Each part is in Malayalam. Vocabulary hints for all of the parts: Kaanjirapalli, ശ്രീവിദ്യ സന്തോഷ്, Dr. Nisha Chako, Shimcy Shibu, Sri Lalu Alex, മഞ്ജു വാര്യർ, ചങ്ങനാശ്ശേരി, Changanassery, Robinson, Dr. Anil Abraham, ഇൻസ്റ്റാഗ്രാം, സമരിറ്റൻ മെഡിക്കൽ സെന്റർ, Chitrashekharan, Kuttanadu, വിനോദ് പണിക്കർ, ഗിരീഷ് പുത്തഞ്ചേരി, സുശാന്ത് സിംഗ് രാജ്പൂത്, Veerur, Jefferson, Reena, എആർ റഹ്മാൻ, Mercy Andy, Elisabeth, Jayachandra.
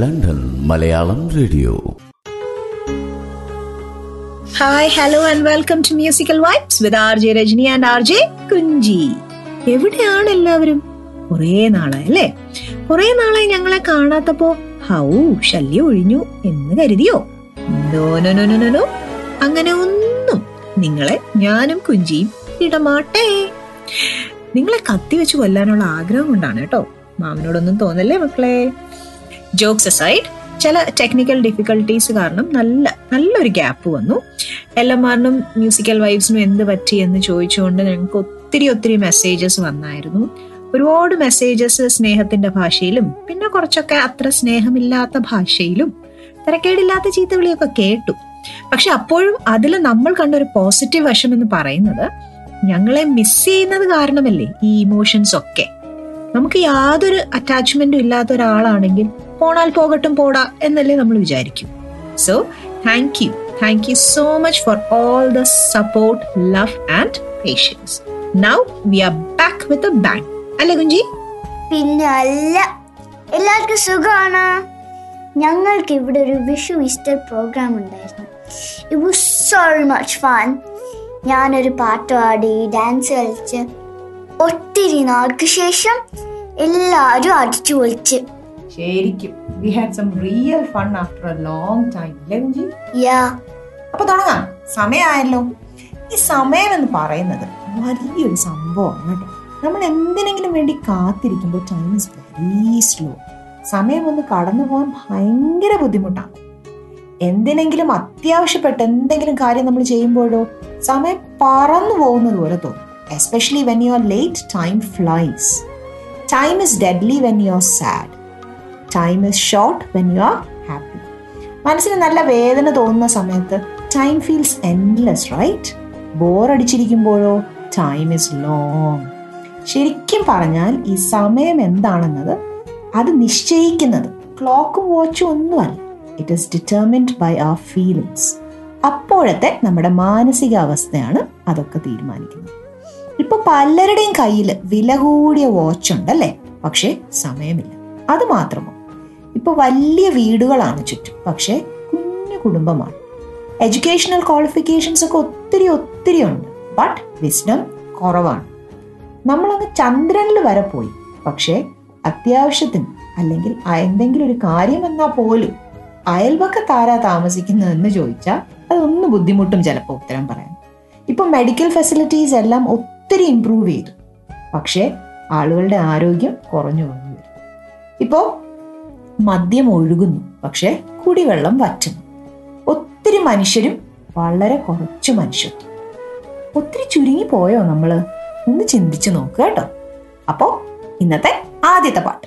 London Malayalam radio. Hi, hello and welcome to musical vibes with RJ Rajni and RJ Kunji. എവിടെയാണ് എല്ലാവരും? കുറേ നാളായി ഞങ്ങളെ കാണാത്തപ്പോ ഹൗ ശല്യം ഒഴിഞ്ഞു എന്ന് കരുതിയോ? നോ, അങ്ങനെ ഒന്നും. നിങ്ങളെ ഞാനും കുഞ്ചിയും ഇടമാട്ടെ. നിങ്ങളെ കത്തിവെച്ച് കൊല്ലാനുള്ള ആഗ്രഹം കൊണ്ടാണ് കേട്ടോ, മാമനോടൊന്നും തോന്നല്ലേ മക്കളെ. ജോക്സ് അസൈഡ്, ചില ടെക്നിക്കൽ ഡിഫിക്കൽട്ടീസ് കാരണം നല്ലൊരു ഗ്യാപ്പ് വന്നു. എല്ലാമാർക്കും മ്യൂസിക്കൽ വൈബ്സിനും എന്ത് പറ്റി എന്ന് ചോദിച്ചുകൊണ്ട് ഞങ്ങൾക്ക് ഒത്തിരി മെസ്സേജസ് വന്നായിരുന്നു. ഒരുപാട് മെസ്സേജസ് സ്നേഹത്തിന്റെ ഭാഷയിലും പിന്നെ കുറച്ചൊക്കെ അത്ര സ്നേഹമില്ലാത്ത ഭാഷയിലും തിരക്കേടില്ലാത്ത ചീത്തവിളിയൊക്കെ കേട്ടു. പക്ഷെ അപ്പോഴും അതിൽ നമ്മൾ കണ്ടൊരു പോസിറ്റീവ് വശം എന്ന് പറയുന്നത്, ഞങ്ങളെ മിസ് ചെയ്യുന്നത് കാരണമല്ലേ ഈ ഇമോഷൻസ് ഒക്കെ. നമുക്ക് യാതൊരു അറ്റാച്ച്മെന്റും ഇല്ലാത്ത ഒരാളാണെങ്കിൽ പോണാൽ പോകട്ടും പോടാ എന്നല്ലേ നമ്മൾ വിചാരിക്കും. So thank you so much for all the support, love and patience. Now we are back with a bang. അല്ലേ കുഞ്ചി? പിന്നെ അല്ല, എല്ലാവർക്കും സുഖമാണ്. ഞങ്ങൾക്ക് ഇവിടെ ഒരു വിഷു ഈസ്റ്റർ പ്രോഗ്രാം ഉണ്ടായിരുന്നു. It was so much fun. ഞാനൊരു പാട്ട് പാടി, ഡാൻസ് കളിച്ച്, ഒത്തിരി നാൾക്ക് ശേഷം എല്ലാരും അടിച്ചു പൊളിച്ച്. ശരിക്കും we had some real fun after a long time. Yeah. അപ്പോൾ തുടങ്ങാം. സമയമായല്ലോ. ഈ സമയം എന്ന് പറയുന്നത് വലിയൊരു സംഭവമാണ് കേട്ടോ. നമ്മൾ എന്തിനെങ്കിലും വേണ്ടി കാത്തിരിക്കുമ്പോൾ ടൈം ഈസ് വെരി സ്ലോ. സമയം ഒന്ന് കടന്നു പോകാൻ ഭയങ്കര ബുദ്ധിമുട്ടാണ്. എന്തിനെങ്കിലും അത്യാവശ്യപ്പെട്ട് എന്തെങ്കിലും കാര്യം നമ്മൾ ചെയ്യുമ്പോഴോ സമയം പറന്നു പോകുന്നത് പോലെ തോന്നും. Especially when you are late, time flies. Time is deadly when you are sad. Time is short when you are happy. മനസ്സിന് നല്ല വേദന തോന്നുന്ന സമയത്ത് time feels endless, right? ബോറടിച്ചിരിക്കുമ്പോഴോ time is long. ശരിക്കും പറഞ്ഞാൽ ഈ സമയം എന്താണെന്നത് അത് നിശ്ചയിക്കുന്നത് ക്ലോക്കും വാച്ചും ഒന്നുമല്ല. It is determined by our feelings. അപ്പോഴത്തെ നമ്മുടെ മാനസികാവസ്ഥയാണ് അതൊക്കെ തീരുമാനിക്കുന്നത്. ഇപ്പൊ പലരുടെയും കയ്യിൽ വില കൂടിയ വാച്ച് ഉണ്ടല്ലേ, പക്ഷെ സമയമില്ല. അത് മാത്രമോ, ഇപ്പൊ വലിയ വീടുകളാണ് ചുറ്റും, പക്ഷെ കുഞ്ഞു കുടുംബമാണ്. എഡ്യൂക്കേഷണൽ ക്വാളിഫിക്കേഷൻസ് ഒക്കെ ഒത്തിരി ഉണ്ട്, ബട്ട് വിസ്ഡം കുറവാണ്. നമ്മളങ്ങ് ചന്ദ്രനിൽ വരെ പോയി, പക്ഷെ അത്യാവശ്യത്തിന് അല്ലെങ്കിൽ എന്തെങ്കിലും ഒരു കാര്യം എന്നാ പോലും അയൽവക്കത്താരാ താമസിക്കുന്നതെന്ന് ചോദിച്ചാൽ അതൊന്ന് ബുദ്ധിമുട്ടും ചിലപ്പോൾ ഉത്തരം പറയാൻ. ഇപ്പൊ മെഡിക്കൽ ഫെസിലിറ്റീസ് എല്ലാം ഒത്തിരി ഇമ്പ്രൂവ് ചെയ്തു, പക്ഷേ ആളുകളുടെ ആരോഗ്യം കുറഞ്ഞു കുറഞ്ഞു വരും. ഇപ്പോൾ മദ്യം ഒഴുകുന്നു, പക്ഷേ കുടിവെള്ളം വറ്റുന്നു. ഒത്തിരി മനുഷ്യരും വളരെ കുറച്ച് മനുഷ്യത്വം. ഒത്തിരി ചുരുങ്ങി പോയോ നമ്മൾ? ഒന്ന് ചിന്തിച്ചു നോക്കുക കേട്ടോ. അപ്പോൾ ഇന്നത്തെ ആദ്യത്തെ പാട്ട്.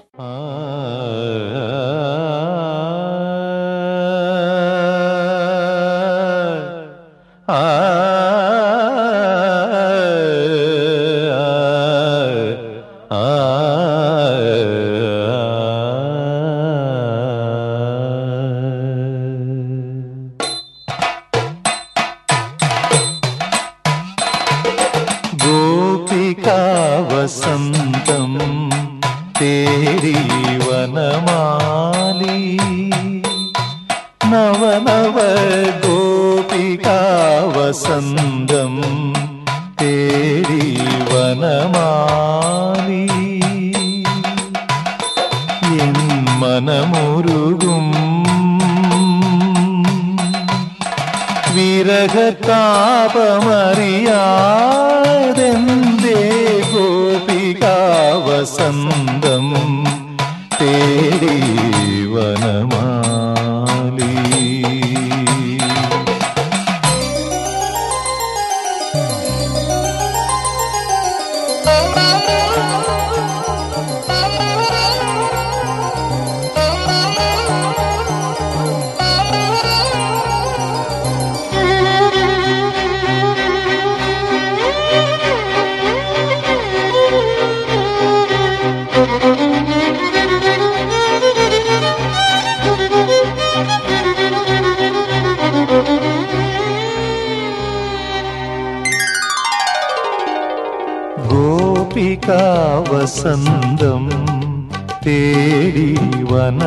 തേടി വനമാലി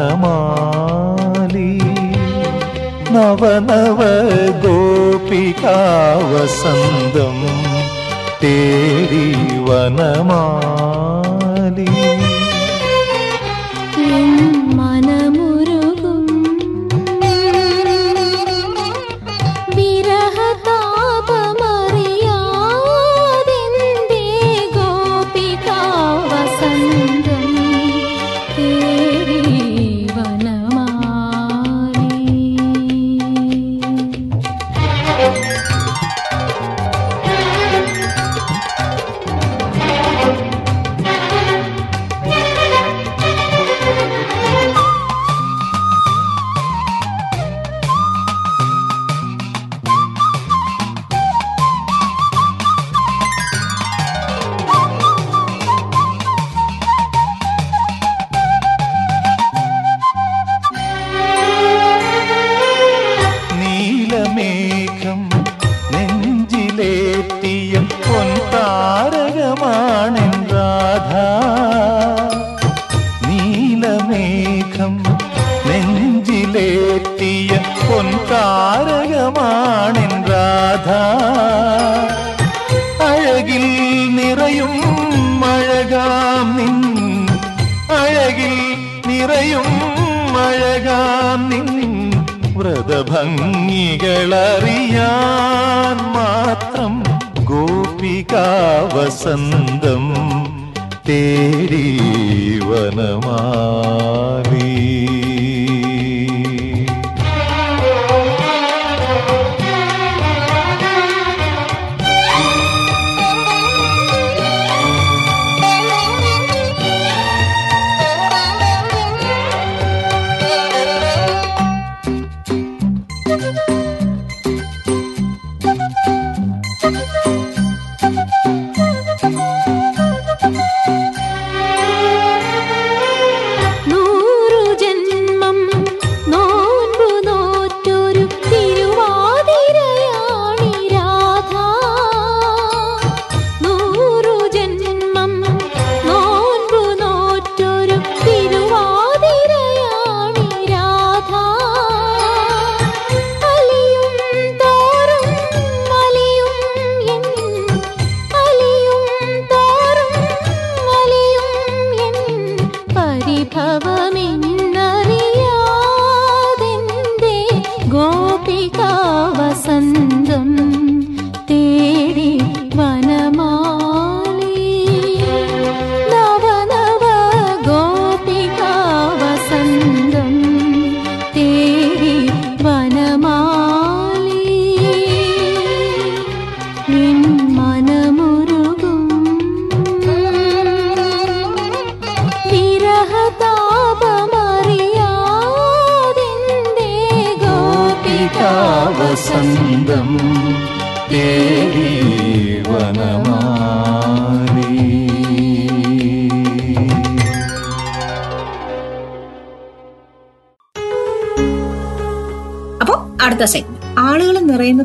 നവനവ ഗോപികാ വസന്തം തേടി വനമാലി ഭംഗികളറിയാൻ മാത്രം ഗോപികാ വസന്തം തേടി വനമാലി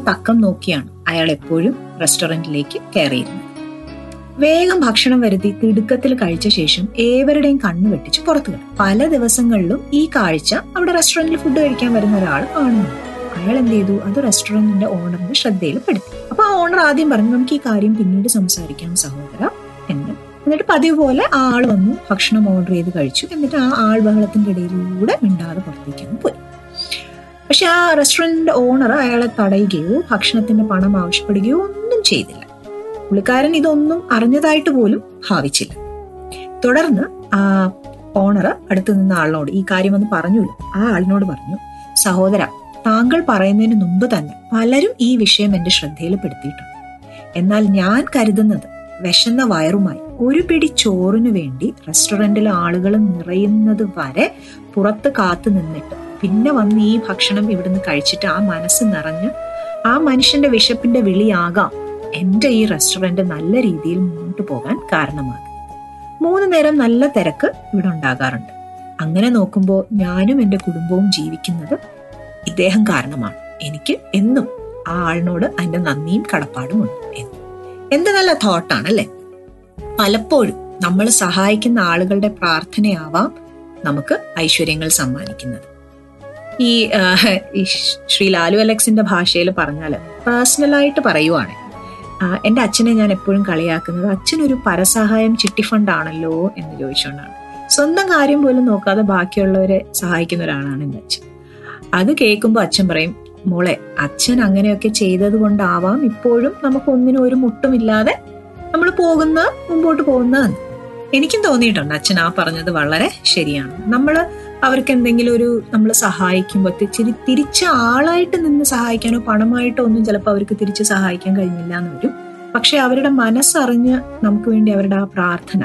തക്കം നോക്കിയാണ് അയാൾ എപ്പോഴും റെസ്റ്റോറന്റിലേക്ക് കയറിയിരുന്നത്. വേഗം ഭക്ഷണം വരുത്തി തിടുക്കത്തിൽ കഴിച്ച ശേഷം ഏവരുടെയും കണ്ണു വെട്ടിച്ച് പുറത്തു കിടന്നു. പല ദിവസങ്ങളിലും ഈ കാഴ്ച അവിടെ റെസ്റ്റോറന്റിൽ ഫുഡ് കഴിക്കാൻ വരുന്ന ഒരാൾ കാണുന്നു. അയാൾ എന്ത് ചെയ്തു, അത് റെസ്റ്റോറന്റിന്റെ ഓണറിന്റെ ശ്രദ്ധയിൽപ്പെടുത്തി. അപ്പൊ ആ ഓണർ ആദ്യം പറഞ്ഞു, നമുക്ക് ഈ കാര്യം പിന്നീട് സംസാരിക്കാം സഹോദര എന്ന്. എന്നിട്ട് പതിവ് പോലെ ആ ആൾ വന്നു ഭക്ഷണം ഓർഡർ ചെയ്ത് കഴിച്ചു. എന്നിട്ട് ആ ആൾ ബഹളത്തിന്റെ ഇടയിലൂടെ മിണ്ടാതെ പുറത്തേക്കാണ് പോയി. പക്ഷെ ആ റെസ്റ്റോറന്റിന്റെ ഓണർ അയാളെ തടയുകയോ ഭക്ഷണത്തിന്റെ പണം ആവശ്യപ്പെടുകയോ ഒന്നും ചെയ്തില്ല. പുള്ളിക്കാരൻ ഇതൊന്നും അറിഞ്ഞതായിട്ട് പോലും ഭാവിച്ചില്ല. തുടർന്ന് ആ ഓണർ അടുത്ത് നിന്ന ആളിനോട് ഈ കാര്യം ഒന്നും പറഞ്ഞില്ല. ആ ആളിനോട് പറഞ്ഞു, സഹോദര, താങ്കൾ പറയുന്നതിന് മുമ്പ് തന്നെ പലരും ഈ വിഷയം എന്റെ ശ്രദ്ധയിൽപ്പെടുത്തിയിട്ടുണ്ട്. എന്നാൽ ഞാൻ കരുതുന്നത് വിശന്ന വയറുമായി ഒരു പിടി ചോറിനു വേണ്ടി റെസ്റ്റോറന്റിലെ ആളുകൾ നിറയുന്നത് വരെ പുറത്ത് കാത്തു നിന്നിട്ട് പിന്നെ വന്ന് ഈ ഭക്ഷണം ഇവിടുന്ന് കഴിച്ചിട്ട് ആ മനസ്സ് നിറഞ്ഞ് ആ മനുഷ്യന്റെ വിശപ്പിന്റെ വിളിയാകാം എന്റെ ഈ റെസ്റ്റോറന്റ് നല്ല രീതിയിൽ മുന്നോട്ട് പോകാൻ കാരണമാകും. 3 നേരം നല്ല തിരക്ക് ഇവിടെ ഉണ്ടാകാറുണ്ട്. അങ്ങനെ നോക്കുമ്പോൾ ഞാനും എന്റെ കുടുംബവും ജീവിക്കുന്നത് ഇദ്ദേഹം കാരണമാണ്. എനിക്ക് എന്നും ആ ആളിനോട് അതിന്റെ നന്ദിയും കടപ്പാടും ഉണ്ട് എന്ന്. എന്ത് നല്ല തോട്ടാണല്ലേ. പലപ്പോഴും നമ്മൾ സഹായിക്കുന്ന ആളുകളുടെ പ്രാർത്ഥനയാവാം നമുക്ക് ഐശ്വര്യങ്ങൾ സമ്മാനിക്കുന്നത്. ഈ ശ്രീ ലാലു അലക്സിന്റെ ഭാഷയിൽ പറഞ്ഞാൽ, പേഴ്സണലായിട്ട് പറയുവാണ്, എൻ്റെ അച്ഛനെ ഞാൻ എപ്പോഴും കളിയാക്കുന്നത് അച്ഛനൊരു പരസഹായം ചിട്ടി ഫണ്ടാണല്ലോ എന്ന് ചോദിച്ചുകൊണ്ടാണ്. സ്വന്തം കാര്യം പോലും നോക്കാതെ ബാക്കിയുള്ളവരെ സഹായിക്കുന്ന ഒരാളാണ് എൻ്റെ അച്ഛൻ. അത് കേൾക്കുമ്പോൾ അച്ഛൻ പറയും, മോളെ അച്ഛൻ അങ്ങനെയൊക്കെ ചെയ്തത് കൊണ്ടാവാം ഇപ്പോഴും നമുക്കൊന്നിനും ഒരു മുട്ടുമില്ലാതെ നമ്മൾ മുമ്പോട്ട് പോകുന്നത്. എനിക്കും തോന്നിയിട്ടുണ്ട് അച്ഛൻ ആ പറഞ്ഞത് വളരെ ശരിയാണ്. നമ്മൾ അവർക്ക് എന്തെങ്കിലും ഒരു നമ്മൾ സഹായിക്കുമ്പോൾ തിരിച്ച് ആളായിട്ട് നിന്ന് സഹായിക്കാനോ പണമായിട്ടോ ഒന്നും ചിലപ്പോൾ അവർക്ക് തിരിച്ച് സഹായിക്കാൻ കഴിഞ്ഞില്ല എന്ന് വരും. പക്ഷെ അവരുടെ മനസ്സറിഞ്ഞ് നമുക്ക് വേണ്ടി അവരുടെ ആ പ്രാർത്ഥന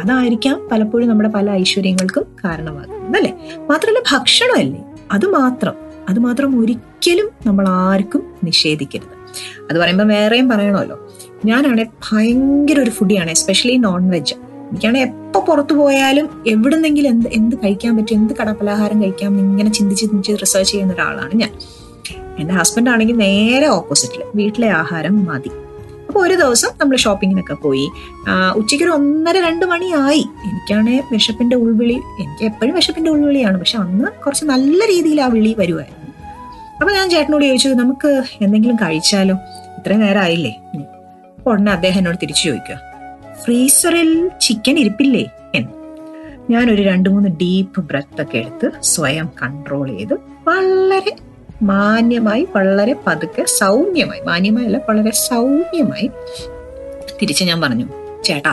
അതായിരിക്കാം പലപ്പോഴും നമ്മുടെ പല ഐശ്വര്യങ്ങൾക്കും കാരണമാകുന്നത്, അല്ലേ? മാത്രമല്ല ഭക്ഷണമല്ലേ, അത് മാത്രം ഒരിക്കലും നമ്മൾ ആർക്കും നിഷേധിക്കരുത്. അത് പറയുമ്പോൾ വേറെയും പറയണമല്ലോ. ഞാനാണെ ഭയങ്കര ഒരു ഫുഡിയാണ്, എസ്പെഷ്യലി നോൺ വെജ്. എനിക്കാണെങ്കിൽ എപ്പോൾ പുറത്തു പോയാലും എവിടുന്നെങ്കിലും എന്ത് കഴിക്കാൻ പറ്റും, എന്ത് കടപ്പലഹാരം കഴിക്കാം ഇങ്ങനെ ചിന്തിച്ച് റിസർച്ച് ചെയ്യുന്ന ഒരാളാണ് ഞാൻ. എൻ്റെ ഹസ്ബൻഡ് ആണെങ്കിൽ നേരെ ഓപ്പോസിറ്റില്, വീട്ടിലെ ആഹാരം മതി. അപ്പോൾ ഒരു ദിവസം നമ്മൾ ഷോപ്പിങ്ങിനൊക്കെ പോയി, ഉച്ചയ്ക്കൊരു 1:30-2 മണിയായി. എനിക്കാണെങ്കിൽ വിശപ്പിൻ്റെ ഉൾവിളി, എനിക്ക് എപ്പോഴും വിശപ്പിൻ്റെ ഉൾവിളിയാണ്, പക്ഷെ അന്ന് കുറച്ച് നല്ല രീതിയിൽ ആ വിളി വരുമായിരുന്നു. അപ്പോൾ ഞാൻ ചേട്ടനോട് ചോദിച്ചു, നമുക്ക് എന്തെങ്കിലും കഴിച്ചാലോ, ഇത്രയും നേരം ആയില്ലേ. അപ്പോൾ ഉടനെ അദ്ദേഹം എന്നോട് തിരിച്ചു ചോദിക്കുക, ഫ്രീസറിൽ ചിക്കൻ ഇരിപ്പില്ലേ എന്ന്. ഞാനൊരു 2-3 ഡീപ്പ് ബ്രത്തൊക്കെ എടുത്ത് സ്വയം കൺട്രോൾ ചെയ്ത് വളരെ മാന്യമായി, വളരെ പതുക്കെ, സൗമ്യമായി, മാന്യമായല്ല വളരെ സൗമ്യമായി തിരിച്ച് ഞാൻ പറഞ്ഞു, ചേട്ടാ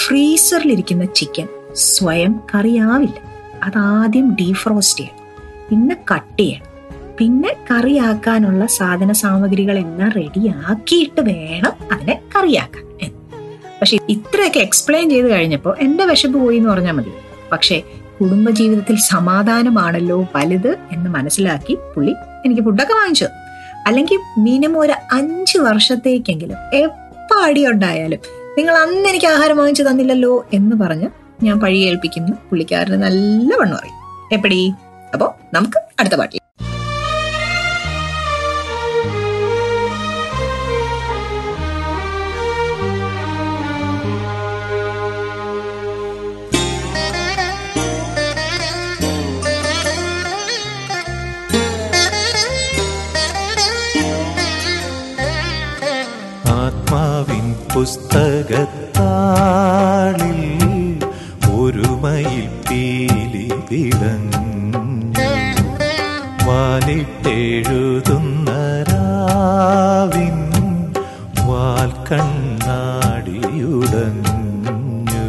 ഫ്രീസറിലിരിക്കുന്ന ചിക്കൻ സ്വയം കറിയാവില്ല, അതാദ്യം ഡീഫ്രോസ്റ്റ് ചെയ്യണം, പിന്നെ കട്ട് ചെയ്യണം, പിന്നെ കറിയാക്കാനുള്ള സാധന സാമഗ്രികളെല്ലാം റെഡിയാക്കിയിട്ട് വേണം അതിനെ കറിയാക്കാൻ. പക്ഷെ ഇത്രയൊക്കെ എക്സ്പ്ലെയിൻ ചെയ്ത് കഴിഞ്ഞപ്പോൾ എൻ്റെ വിശപ്പ് പോയി എന്ന് പറഞ്ഞാൽ മതി. പക്ഷേ കുടുംബജീവിതത്തിൽ സമാധാനമാണല്ലോ വലുത് എന്ന് മനസ്സിലാക്കി പുള്ളി എനിക്ക് ഫുഡൊക്കെ വാങ്ങിച്ചു. അല്ലെങ്കിൽ മിനിമം ഒരു 5 വർഷത്തേക്കെങ്കിലും എപ്പോൾ അടിയുണ്ടായാലും നിങ്ങൾ അന്ന് എനിക്ക് ആഹാരം വാങ്ങിച്ചു തന്നില്ലല്ലോ എന്ന് പറഞ്ഞ് ഞാൻ പഴിയേൽപ്പിക്കുന്ന പുള്ളിക്കാരന് നല്ലവണ്ണം അറിയാം എപ്പടി. അപ്പോൾ നമുക്ക് അടുത്ത പാട്ടിൽ പുസ്തകത്താളിൽ ഒരുമയിൽ പീലി വിളങ്ങും വാലിട്ടെഴുതുന്ന രാവിൻ വാൽ കണ്ണാടിയുടഞ്ഞു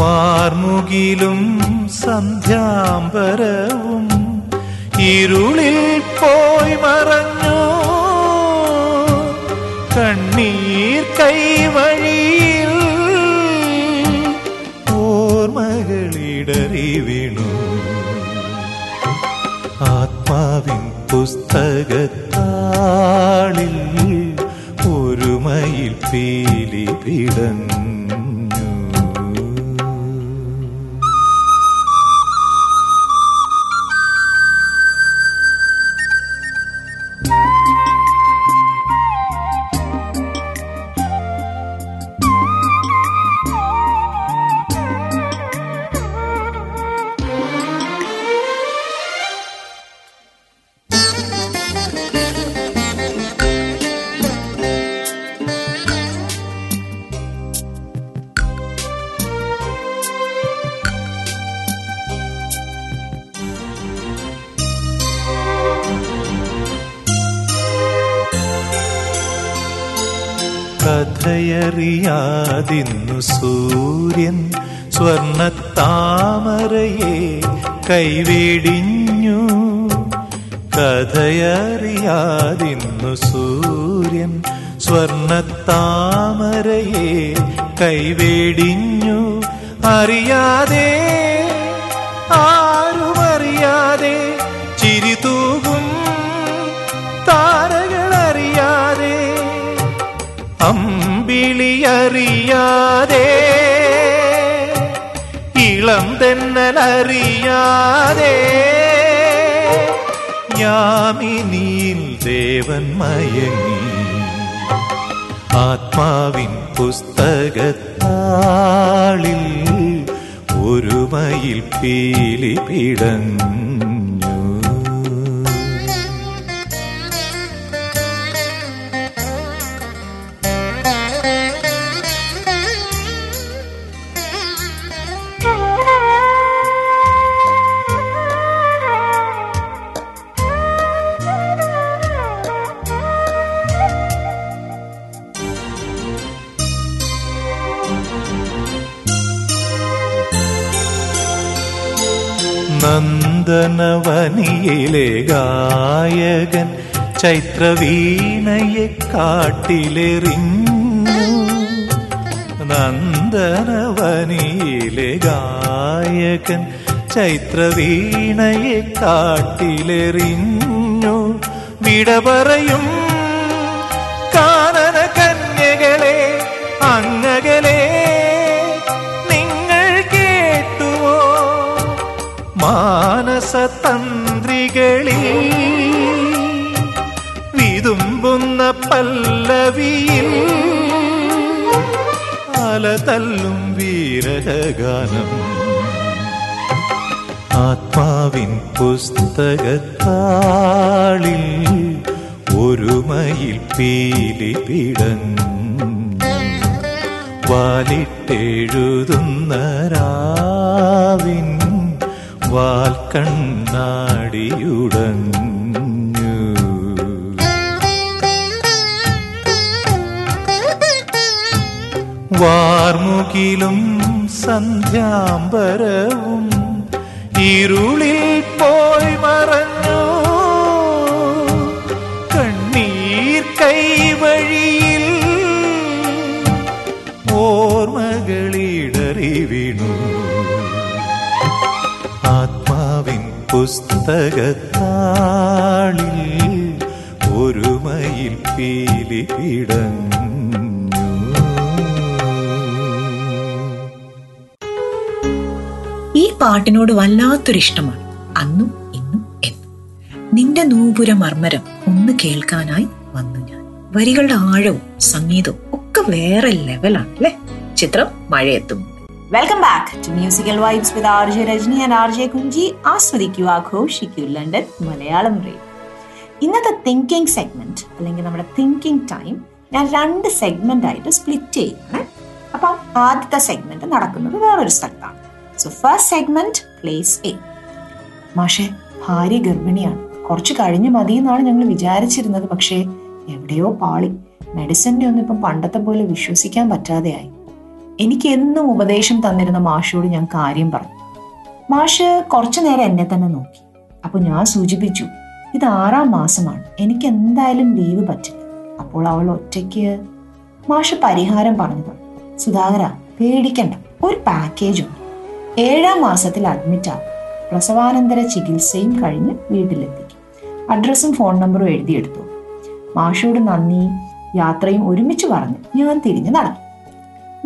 വാർമുകിലും സന്ധ്യാംബരവും ഇരുളിൽ പോയി മറഞ്ഞു കണ്ണീർ കൈവഴിയിൽ ഓർമ്മകളിടറി വീണു ആത്മാവിൻ പുസ്തകത്താളിൽ ഒരുമയിൽ പീലി വിടഞ്ഞു. കഥയറിയാതിന്നു സൂര്യൻ സ്വർണത്താമരയെ കൈവെടിഞ്ഞു കഥയറിയാതിന്നു സൂര്യൻ സ്വർണത്താമരയെ കൈവെടിഞ്ഞു അറിയാതെ ആരുമറിയാതെ ചിരിതൂകും താരകളറിയാതെ അമ്പിളിയറിയാതെ ഇളം തെന്നലറിയാതെ യാമിനിയിൽ ദേവൻ മയങ്ങി ആത്മാവിൻ പുസ്തകത്താളിൽ ഒരു മയിൽ പീലി പിടഞ്ഞു. നന്ദനവനിയിലെ ഗായകൻ ചൈത്രവീണയെ കാട്ടിലെറിഞ്ഞു. നന്ദനവനിയിലെ ഗായകൻ ചൈത്രവീണയെ കാട്ടിലെറിഞ്ഞു. വിട പറയും കാനന കന്യകളെ അങ്ങകലെ മാനസതന്ത്രികളിൽ വിതുമ്പുന്ന പല്ലവിയിൽ അലതല്ലും വീരഗാനം ആത്മാവിൻ പുസ്തകത്താളിൽ ഒരു മയിൽ പീലി പിടഞ്ഞു. വാലിട്ടെഴുതുന്ന രാവിൻ വാൽ കണ്ണാടിയുടഞ്ഞു. വാർമുകിലും സന്ധ്യാംബരവും ഇരുളിൽ പോയി മറഞ്ഞു. കണ്ണീർ കൈവഴിയിൽ ഓർമ്മകളിടറി വീണു. ആത്മാവിൻ പുസ്തകത്താളിൽ ഒരു മയിൽ പീലി പിടഞ്ഞു. ഈ പാട്ടിനോട് വല്ലാത്തൊരിഷ്ടമാണ്. അന്നും ഇന്നും എന്നും നിന്റെ നൂപുര മർമരം ഒന്ന് കേൾക്കാനായി വന്നു ഞാൻ. വരികളുടെ ആഴവും സംഗീതവും ഒക്കെ വേറെ ലെവലാണ് അല്ലേ? ചിത്രം Mazhayethum. Welcome back to Musical Vibes with RJ Rajni and RJ Kunji. ആസ്വദിക്കൂ, ആഘോഷിക്കൂ ലണ്ടൻ മലയാളം റേഡിയോ. ഇന്നത്തെ തിങ്കിങ് സെഗ്മെന്റ് അല്ലെങ്കിൽ നമ്മുടെ തിങ്കിങ് ടൈം ഞാൻ രണ്ട് സെഗ്മെന്റ് ആയിട്ട് സ്പ്ലിറ്റ് ചെയ്യുകയാണ്. അപ്പം ആദ്യത്തെ സെഗ്മെന്റ് നടക്കുന്നത് വേറൊരു സ്ഥലത്താണ്. So first segment place A. മാഷെ, ഭാര്യ ഗർഭിണിയാണ്, കുറച്ച് കഴിഞ്ഞ് മതി എന്നാണ് ഞങ്ങൾ വിചാരിച്ചിരുന്നത്. പക്ഷേ എവിടെയോ പാളി. മെഡിസിൻ്റെ ഒന്നും ഇപ്പം പണ്ടത്തെ പോലെ വിശ്വസിക്കാൻ പറ്റാതെയായി. എനിക്ക് എന്നും ഉപദേശം തന്നിരുന്ന മാഷോട് ഞാൻ കാര്യം പറഞ്ഞു. മാഷ് കുറച്ചു നേരം എന്നെ തന്നെ നോക്കി. അപ്പോൾ ഞാൻ സൂചിപ്പിച്ചു, ഇത് 6-ാം മാസമാണ്, എനിക്ക് എന്തായാലും ലീവ് പറ്റില്ല. അപ്പോൾ അവൾ ഒറ്റയ്ക്ക്. മാഷ് പരിഹാരം പറഞ്ഞു, സുധാകര പേടിക്കണ്ട, ഒരു പാക്കേജുണ്ട്. 7-ാം മാസത്തിൽ അഡ്മിറ്റാകും, പ്രസവാനന്തര ചികിത്സയും കഴിഞ്ഞ് വീട്ടിലെത്തിക്കും. അഡ്രസ്സും ഫോൺ നമ്പറും എഴുതിയെടുത്തു. മാഷോട് നന്ദി. യാത്രയും ഒരുമിച്ച് പറഞ്ഞു ഞാൻ തിരിഞ്ഞു നടന്നു.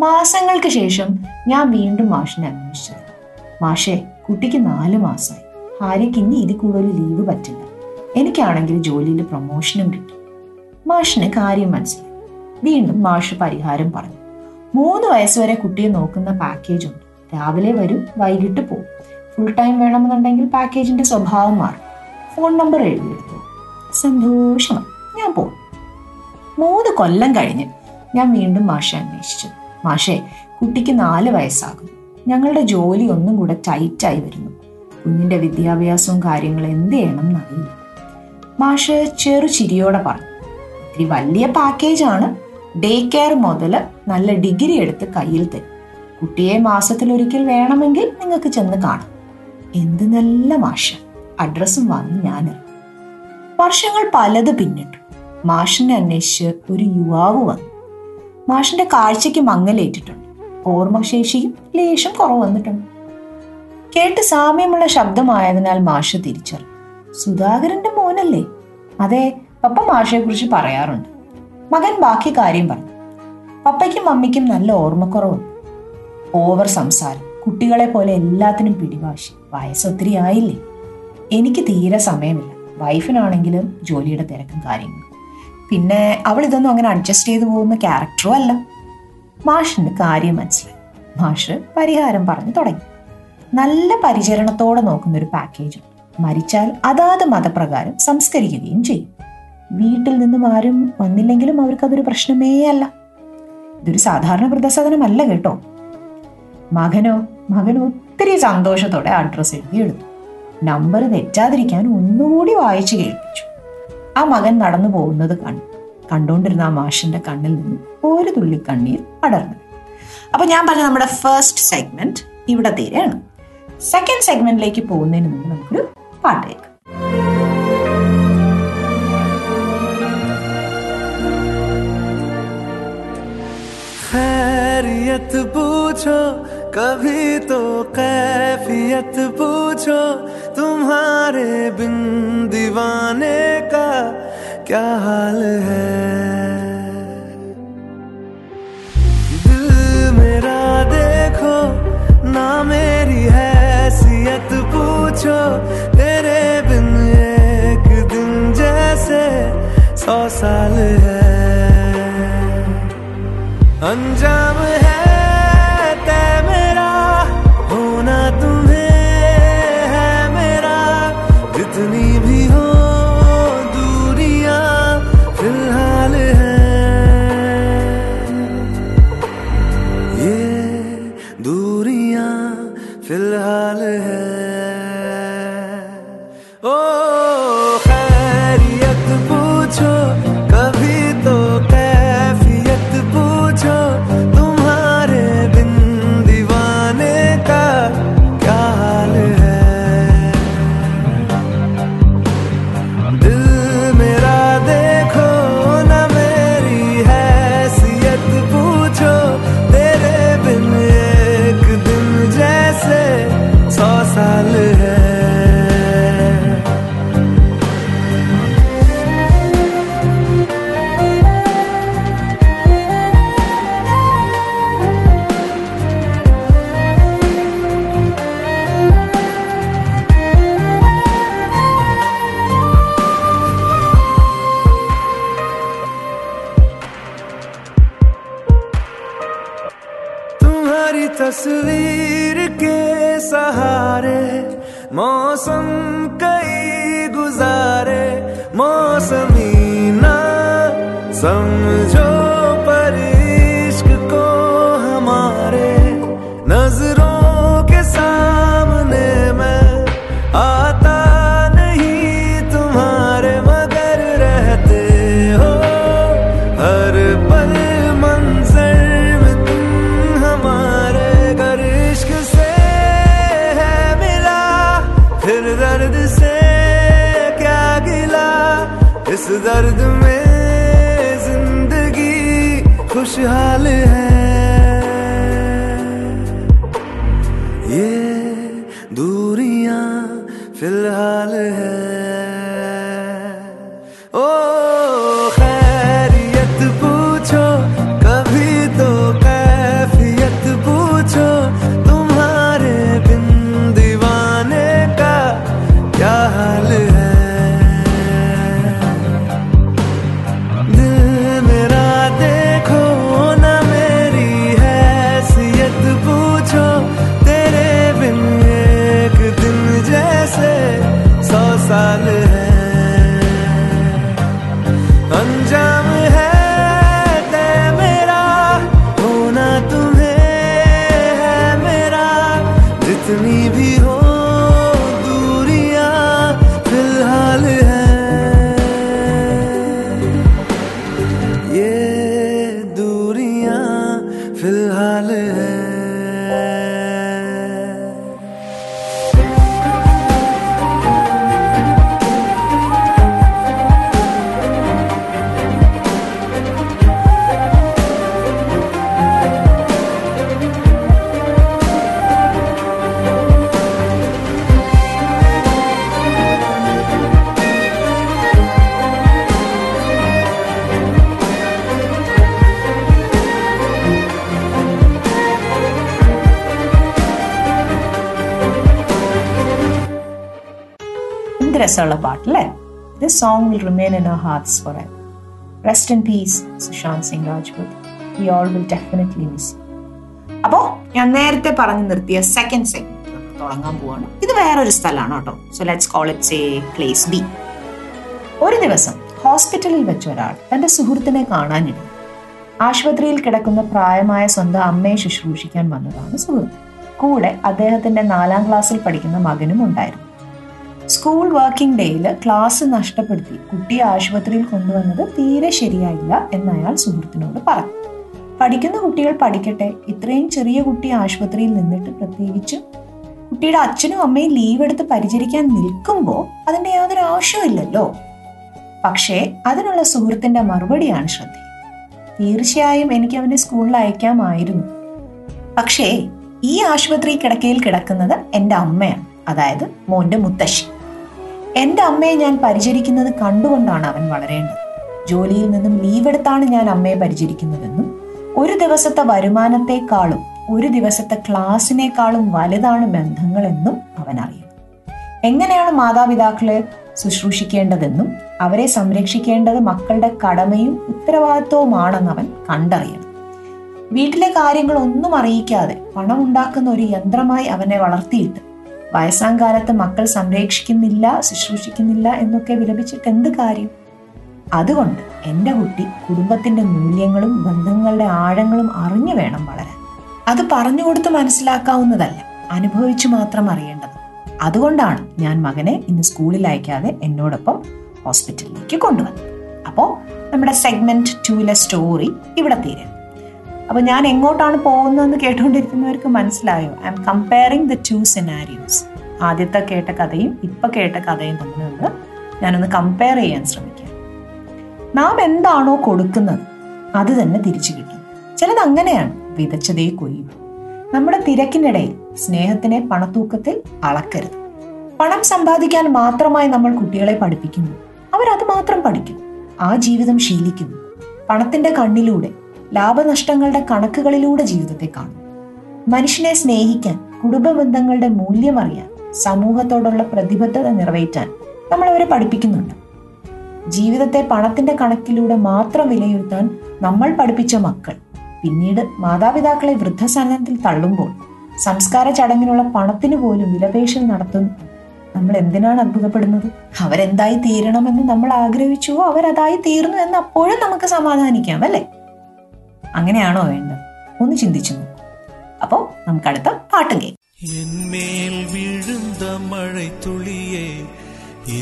മാസങ്ങൾക്ക് ശേഷം ഞാൻ വീണ്ടും മാഷിനെ അന്വേഷിച്ചത്. മാഷെ, കുട്ടിക്ക് 4 മാസമായി, ഭാര്യയ്ക്ക് ഇനി ഇതിൽ കൂടുതൽ ലീവ് പറ്റില്ല, എനിക്കാണെങ്കിൽ ജോലിയിൽ പ്രൊമോഷനും കിട്ടി. മാഷിന് കാര്യം മനസ്സിലായി. വീണ്ടും മാഷ് പരിഹാരം പറഞ്ഞു, 3 വയസ്സുവരെ കുട്ടിയെ നോക്കുന്ന പാക്കേജുണ്ട്. രാവിലെ വരും, വൈകിട്ട് പോകും. ഫുൾ ടൈം വേണമെന്നുണ്ടെങ്കിൽ പാക്കേജിന്റെ സ്വഭാവം മാറും. ഫോൺ നമ്പർ എഴുതിയെടുത്തു. സന്തോഷമായി ഞാൻ പോകും. 3 കൊല്ലം കഴിഞ്ഞ് ഞാൻ വീണ്ടും മാഷെ അന്വേഷിച്ചു. മാഷെ, കുട്ടിക്ക് 4 വയസ്സാകും, ഞങ്ങളുടെ ജോലി ഒന്നും കൂടെ ടൈറ്റായി വരുന്നു. കുഞ്ഞിൻ്റെ വിദ്യാഭ്യാസവും കാര്യങ്ങളും എന്ത് ചെയ്യണം എന്നറിയില്ല. മാഷ് ചെറു ചിരിയോടെ പറഞ്ഞു, ഇത്തിരി വലിയ പാക്കേജാണ്, ഡേ കെയർ മുതൽ നല്ല ഡിഗ്രി എടുത്ത് കയ്യിൽ തരും. കുട്ടിയെ മാസത്തിലൊരിക്കൽ വേണമെങ്കിൽ നിങ്ങൾക്ക് ചെന്ന് കാണാം. എന്ത് നല്ല മാഷ്. അഡ്രസ്സും വാങ്ങി ഞാൻ. വർഷങ്ങൾ പലത് പിന്നിട്ടു. മാഷിനെ അന്വേഷിച്ച് ഒരു യുവാവ് വന്നു. മാഷിന്റെ കാഴ്ചയ്ക്ക് മങ്ങലേറ്റിട്ടുണ്ട്, ഓർമ്മശേഷിയും ലേശം കുറവ് വന്നിട്ടുണ്ട്. കേട്ട് സാമ്യമുള്ള ശബ്ദമായതിനാൽ മാഷ് തിരിച്ചറിഞ്ഞു, സുധാകരന്റെ മോനല്ലേ? അതെ, പപ്പ മാഷയെ കുറിച്ച് പറയാറുണ്ട്. മകൻ ബാക്കി കാര്യം പറഞ്ഞു. പപ്പയ്ക്കും മമ്മിക്കും നല്ല ഓർമ്മക്കുറവുണ്ട്, ഓവർ സംസാരം, കുട്ടികളെ പോലെ എല്ലാത്തിനും പിടിവാശി. വയസ്സൊത്തിരി ആയില്ലേ? എനിക്ക് തീരെ സമയമില്ല. വൈഫിനാണെങ്കിലും ജോലിയുടെ തിരക്കും കാര്യങ്ങളും. പിന്നെ അവൾ ഇതൊന്നും അങ്ങനെ അഡ്ജസ്റ്റ് ചെയ്തു പോകുന്ന ക്യാരക്ടറും അല്ല. മാഷിന് കാര്യം മനസ്സിലായി. മാഷ് പരിഹാരം പറഞ്ഞു തുടങ്ങി. നല്ല പരിചരണത്തോടെ നോക്കുന്നൊരു പാക്കേജും, മരിച്ചാൽ അതാത് മതപ്രകാരം സംസ്കരിക്കുകയും ചെയ്യും. വീട്ടിൽ നിന്നും ആരും വന്നില്ലെങ്കിലും അവർക്കതൊരു പ്രശ്നമേ അല്ല. ഇതൊരു സാധാരണ വൃദ്ധസദനമല്ല കേട്ടോ. മകൻ ഒത്തിരി സന്തോഷത്തോടെ അഡ്രസ്സ് എഴുതിയെടുത്തു. നമ്പർ തെറ്റാതിരിക്കാൻ ഒന്നുകൂടി വായിച്ചു കേൾപ്പിച്ചു. ആ മകൻ നടന്നു പോകുന്നത് കണ്ടുകൊണ്ടിരുന്ന ആ മാഷിന്റെ കണ്ണിൽ നിന്ന് ഒരു തുള്ളി കണ്ണീർ അടർന്നു. അപ്പൊ ഞാൻ പറഞ്ഞ നമ്മുടെ ഫസ്റ്റ് സെഗ്മെന്റ് ഇവിടെ തീരെയാണ്. സെക്കൻഡ് സെഗ്മെന്റിലേക്ക് പോകുന്നതിന് മുമ്പ് നമുക്കൊരു പാട്ട് കേൾക്കാം. खैरियत पूछो कभी तो कैफियत पूछो, तुम्हारे बिन दीवाने का क्या हाल है। दिल मेरा देखो ना मेरी हैसियत पूछो, तेरे बिन एक दिन जैसे 100 साल है। अंजाम है तय मेरा, होना तुम्हें है मेरा। जितनी भी हो दूरियां फिलहाल है, ये दूरियां फिलहाल है। ओ खैरियत पूछो कभी तो कैफियत पूछो, तुम्हारे बिन दीवाने का क्या हाल है। दिल मेरा देखो ना मेरी हैसियत पूछो, तेरे बिन एक दिन जैसे 100 साल है। तस्वीर के सहारे मौसम कई गुजारे, मौसमी ना समझो पर इश्क को हमारे। नजरों के सामने मैं आता नहीं तुम्हारे, मगर रहते हो हर पल मंजर में तुम हमारे। फिर दर्द से क्या गिला, इस दर्द में जिंदगी खुशहाल है। ये दूरियां फिलहाल है। ओ खैरियत पूछो कभी तो कैफियत पूछो, तुम्हारे बिन दीवाने का क्या हाल है। दिल मेरा देखो ना मेरी हैसियत पूछो, तेरे बिन एक दिन जैसे 100 साल है। अंजाम है तय मेरा, होना तुम्हें है मेरा। जितनी भी हो दूरियां फिलहाल है, ये दूरियां फिलहाल है। രസമുള്ള പാട്ടല്ലേ? This song will remain in our hearts forever. Rest in peace സുശാന്ത് സിംഗ് രാജ്പൂത്. We all will definitely miss you. അപ്പോൾ ഞാൻ നേരത്തെ പറഞ്ഞു നിർത്തിയ സെക്കൻഡ് സെഗ്മെന്റ് തുടങ്ങാൻ പോവാണ്. ഇത് വേറൊരു സ്ഥലമാണ് കേട്ടോ. So let's call it a place B. ഒരു ദിവസം ഹോസ്പിറ്റലിൽ വെച്ച് ഒരാൾ തൻ്റെ സുഹൃത്തിനെ കാണാനിരുന്നു. ആശുപത്രിയിൽ കിടക്കുന്ന പ്രായമായ സ്വന്തം അമ്മയെ ശുശ്രൂഷിക്കാൻ വന്നതാണ് സുഹൃത്ത്. കൂടെ അദ്ദേഹത്തിൻ്റെ 4ാം ക്ലാസ്സിൽ പഠിക്കുന്ന മകനും ഉണ്ടായിരുന്നു. സ്കൂൾ വർക്കിംഗ് ഡേയിൽ ക്ലാസ് നഷ്ടപ്പെടുത്തി കുട്ടിയെ ആശുപത്രിയിൽ കൊണ്ടുവന്നത് തീരെ ശരിയായില്ല എന്നയാൾ സുഹൃത്തിനോട് പറഞ്ഞു. പഠിക്കുന്ന കുട്ടികൾ പഠിക്കട്ടെ, ഇത്രയും ചെറിയ കുട്ടി ആശുപത്രിയിൽ നിന്നിട്ട് പ്രത്യേകിച്ചും കുട്ടിയുടെ അച്ഛനും അമ്മയും ലീവ് എടുത്ത് പരിചരിക്കാൻ നിൽക്കുമ്പോൾ അതിൻ്റെ യാതൊരു ആവശ്യമില്ലല്ലോ. പക്ഷേ അതിനുള്ള സുഹൃത്തിൻ്റെ മറുപടിയാണ് ശ്രദ്ധ. തീർച്ചയായും എനിക്ക് അവനെ സ്കൂളിൽ അയക്കാമായിരുന്നു, പക്ഷേ ഈ ആശുപത്രി കിടക്കയിൽ കിടക്കുന്നത് എൻ്റെ അമ്മയാണ്, അതായത് മോൻ്റെ മുത്തശ്ശി. എൻ്റെ അമ്മയെ ഞാൻ പരിചരിക്കുന്നത് കണ്ടുകൊണ്ടാണ് അവൻ വളരേണ്ടത്. ജോലിയിൽ നിന്നും ലീവെടുത്താണ് ഞാൻ അമ്മയെ പരിചരിക്കുന്നതെന്നും ഒരു ദിവസത്തെ വരുമാനത്തെക്കാളും ഒരു ദിവസത്തെ ക്ലാസ്സിനേക്കാളും വലുതാണ് ബന്ധങ്ങളെന്നും അവനറിയും. എങ്ങനെയാണ് മാതാപിതാക്കളെ ശുശ്രൂഷിക്കേണ്ടതെന്നും അവരെ സംരക്ഷിക്കേണ്ടത് മക്കളുടെ കടമയും ഉത്തരവാദിത്വവുമാണെന്ന് അവൻ കണ്ടറിയണം. വീട്ടിലെ കാര്യങ്ങളൊന്നും അറിയിക്കാതെ പണം ഉണ്ടാക്കുന്ന ഒരു യന്ത്രമായി അവനെ വളർത്തിയിട്ട് വയസ്സാം കാലത്ത് മക്കൾ സംരക്ഷിക്കുന്നില്ല, ശുശ്രൂഷിക്കുന്നില്ല എന്നൊക്കെ വിലപിച്ചിട്ട് എന്ത് കാര്യം? അതുകൊണ്ട് എൻ്റെ കുട്ടി കുടുംബത്തിൻ്റെ മൂല്യങ്ങളും ബന്ധങ്ങളുടെ ആഴങ്ങളും അറിഞ്ഞു വേണം വളരാൻ. അത് പറഞ്ഞുകൊടുത്ത് മനസ്സിലാക്കാവുന്നതല്ല, അനുഭവിച്ചു മാത്രം അറിയേണ്ടത്. അതുകൊണ്ടാണ് ഞാൻ മകനെ ഇന്ന് സ്കൂളിൽ അയക്കാതെ എന്നോടൊപ്പം ഹോസ്പിറ്റലിലേക്ക് കൊണ്ടുവന്നത്. അപ്പോൾ നമ്മുടെ സെഗ്മെൻറ്റ് 2ലെ സ്റ്റോറി ഇവിടെ തീരുന്നു. അപ്പോൾ ഞാൻ എങ്ങോട്ടാണ് പോകുന്നതെന്ന് കേട്ടുകൊണ്ടിരിക്കുന്നവർക്ക് മനസ്സിലായോ? I am comparing the 2 scenarios. ആദ്യത്തെ കേട്ട കഥയും ഇപ്പം കേട്ട കഥയും തമ്മിലുള്ള ഞാനൊന്ന് കമ്പയർ ചെയ്യാൻ ശ്രമിക്കാം. നാം എന്താണോ കൊടുക്കുന്നത് അത് തന്നെ തിരിച്ചു കിട്ടും. ചിലത് അങ്ങനെയാണ്, വിതച്ചതേ കൊയ്യും. നമ്മുടെ തിരക്കിനിടയിൽ സ്നേഹത്തിനെ പണത്തൂക്കത്തിൽ അളക്കരുത്. പണം സമ്പാദിക്കാൻ മാത്രമായി നമ്മൾ കുട്ടികളെ പഠിപ്പിക്കുന്നു, അവരത് മാത്രം പഠിക്കും, ആ ജീവിതം ശീലിക്കുന്നു. പണത്തിൻ്റെ കണ്ണിലൂടെ, ലാഭനഷ്ടങ്ങളുടെ കണക്കുകളിലൂടെ ജീവിതത്തെ കാണും. മനുഷ്യനെ സ്നേഹിക്കാൻ, കുടുംബ ബന്ധങ്ങളുടെ മൂല്യമറിയാൻ, സമൂഹത്തോടുള്ള പ്രതിബദ്ധത നിറവേറ്റാൻ നമ്മൾ അവരെ പഠിപ്പിക്കുന്നുണ്ട്. ജീവിതത്തെ പണത്തിൻ്റെ കണക്കിലൂടെ മാത്രം വിലയിരുത്താൻ നമ്മൾ പഠിപ്പിച്ച മക്കൾ പിന്നീട് മാതാപിതാക്കളെ വൃദ്ധസദനത്തിൽ തള്ളുമ്പോൾ സംസ്കാര ചടങ്ങിനുള്ള പണത്തിന് പോലും വിലപേശൽ നടത്തുന്നു. നമ്മൾ എന്തിനാണ് അത്ഭുതപ്പെടുന്നത്? അവരെന്തായി തീരണമെന്ന് നമ്മൾ ആഗ്രഹിച്ചുവോ അവരതായി തീർന്നു എന്ന് അപ്പോഴും നമുക്ക് സമാധാനിക്കാം, അല്ലേ? അങ്ങനെയാണോ വേണ്ടത്? ഒന്ന് ചിന്തിച്ചു നോക്കും. അപ്പോൾ നമുക്ക് അടുത്ത പാട്ടും കേൾക്കാം. എന്മേൽ വീഴുന്ന മഴത്തുള്ളിയെ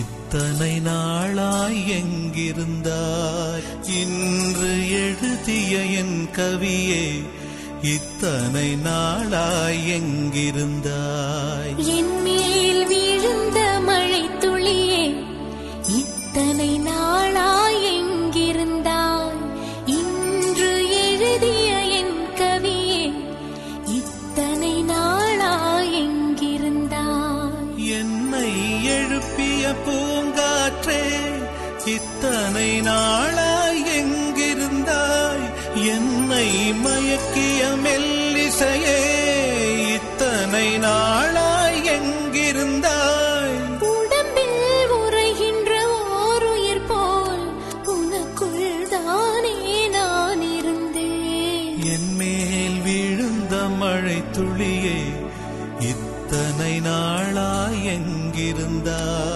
இத்தனை நாளாய் எங்கிருந்தாய் இன்று எழுதிய என் கவியே இத்தனை நாளாய் எங்கிருந்தாய் என்மேல் விழுந்த மழை துளியே இத்தனை நாளாய் எங்கிருந்தாய் இன்று எழுதிய என் கவியே இத்தனை நாளாய் எங்கிருந்தாய் என்னை எழுப்பி பூங்காற்றே இத்தனை நாளாய் எங்கிருந்தாய் என்னை மயக்கிய மெல்லிசையே இத்தனை நாளாய் எங்கிருந்தாய் உடம்பில் உறைகின்ற ஓருயிர் போல் உனக்குள் தானே நான் இருந்தேன் என் மேல் விழுந்த மழை துளியே இத்தனை நாளாய் எங்கிருந்தாய்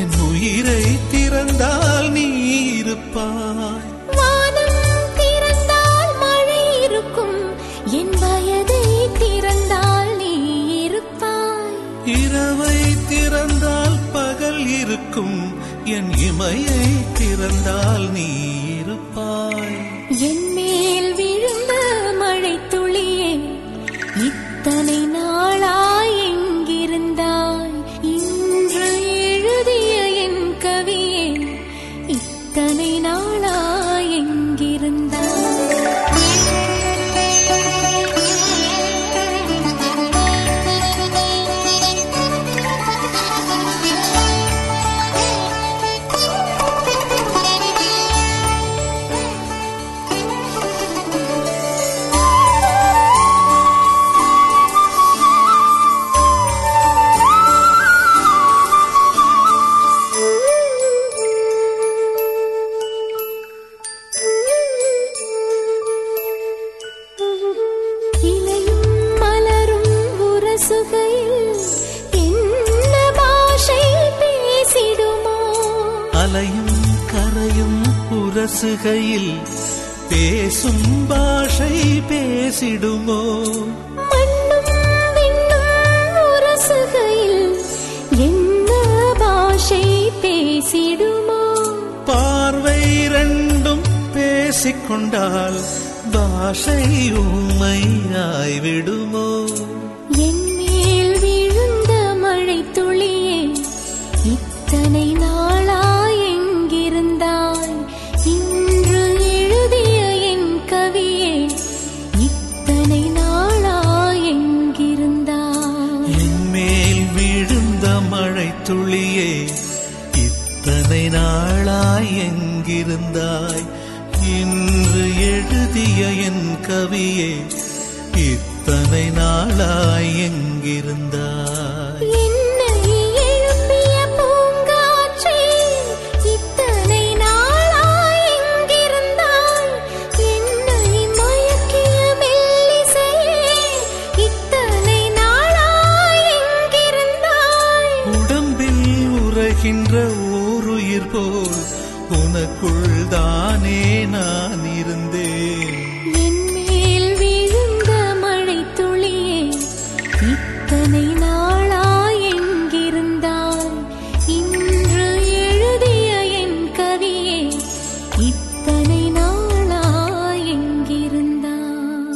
என் உயிரை திறந்தால் நீ இருப்பாய் வானம் திறந்தால் மழை இருக்கும் என் வயதை திறந்தால் நீ இருப்பாய் പിറന്നാൽ നീ ഇരുപ്പായി. എന്മേൽ വിഴുന്ന മഴത്തുള്ളിയെ ഇത്തനെ നാളായി എങ്കിരുന്നായി ഇன்று എഴുതിയ എൻ കവിയെ ഇത്തനെ നാളായി എങ്കിരുന്നായി. യിൽ പേസും ഭാഷൈ പേസിടുമോ എന്ന ഭാഷை பேசிடுமோ பார்வை രണ്ടും പേശിക്കൊണ്ടാൽ ഭാഷை ഉമ്മയായി വിടുമോ എന്മേൽ വീഴുന്ന മഴത്തുള്ളിയെ ഇത്തനെ തുള്ളിയെ ഇത്തനെ നാളായി എങ്കിരുന്നായി ഇന്ന് എഴുതിയ എൻ കവിയെ ഇത്തനെ നാളായി എങ്കിരുന്നായി. உனக்குள்தானே நான் இருந்தேன் என்மேல் விழுந்த மழை துளியே இத்தனை நாளாய் எங்கிருந்தான் இன்று எழுதிய என் கவியே இத்தனை நாளாய் எங்கிருந்தான்.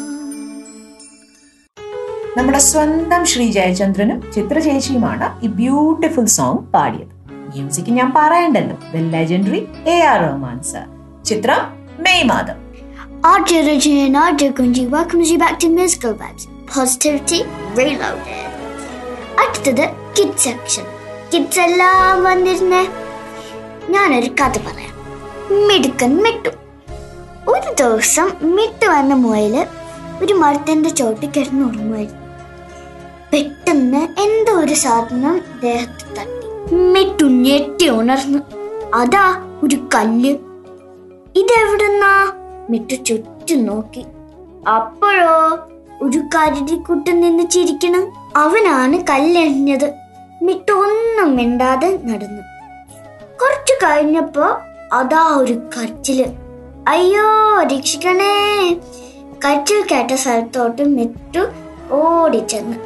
നമ്മുടെ സ്വന്തം ശ്രീ ജയചന്ദ്രനും ചിത്രശേഷിയുമാണ് ഈ ബ്യൂട്ടിഫുൾ സോങ് പാടിയത്. മ്യൂസിക് ഞാൻ പറയണ്ടല്ലോ, the legendary എആർ റഹ്മാൻ sir. ചിത്രം മെയ് മാസം. അടുത്തത് കിഡ് സെക്ഷൻ. കിഡ്സ് എല്ലാം വന്നിരുന്നേ, ഞാനൊരു കഥ പറയാം. മിടുക്കൻ മിട്ടു. ഒരു ദിവസം മിട്ടു വന്ന മുയല് ഒരു മരത്തിന്റെ ചോട്ടിൽ കിടന്ന് ഉറങ്ങുമായിരുന്നു. പെട്ടെന്ന് എന്തോ ഒരു സാധനം ദേഹത്ത് തട്ടി. മിട്ടു ഞെട്ടി ഉണർന്നു. അതാ ഒരു കല്ല്. ഇതെവിടുന്നാ? മിട്ടു ചുറ്റും നോക്കി. അപ്പോഴോ ഒരു കരടിക്കുട്ടൻ നിന്ന് ചിരിക്കണം. അവനാണ് കല്ലെറിഞ്ഞത്. മിട്ടു ഒന്നും മിണ്ടാതെ നടന്നു. കുറച്ചു കഴിഞ്ഞപ്പോ അതാ ഒരു കരച്ചില്. അയ്യോ രക്ഷിക്കണേ! കരച്ചിൽ കേട്ട സ്ഥലത്തോട്ട് മിട്ടു ഓടിച്ചെന്ന്.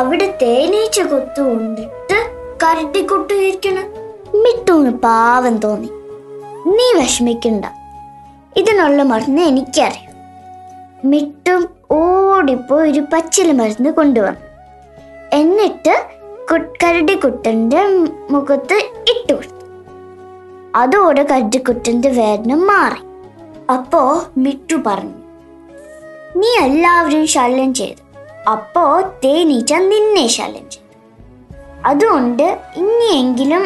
അവിടെ തേനീച്ച കൊത്തു കൊണ്ടിട്ട് കരട്ടിക്കൊട്ടിരിക്കണം. മിട്ടൂന്ന് പാവം തോന്നി. നീ വിഷമിക്കണ്ട, ഇതിനുള്ള മരുന്ന് എനിക്കറിയാം. മിട്ടും ഓടിപ്പോയി ഒരു പച്ചില മരുന്ന് കൊണ്ടുവന്നു. എന്നിട്ട് കരടിക്കുട്ടന്റെ മുഖത്ത് ഇട്ടു കൊടുത്തു. അതോടെ കരടിക്കുട്ടന്റെ വേദന മാറി. അപ്പോ മിട്ടു പറഞ്ഞു, നീ എല്ലാവരും ശല്യം ചെയ്തു, അപ്പോ തേനീച്ച നിന്നെ ശല്യം ചെയ്തു. അതുകൊണ്ട് ഇനിയെങ്കിലും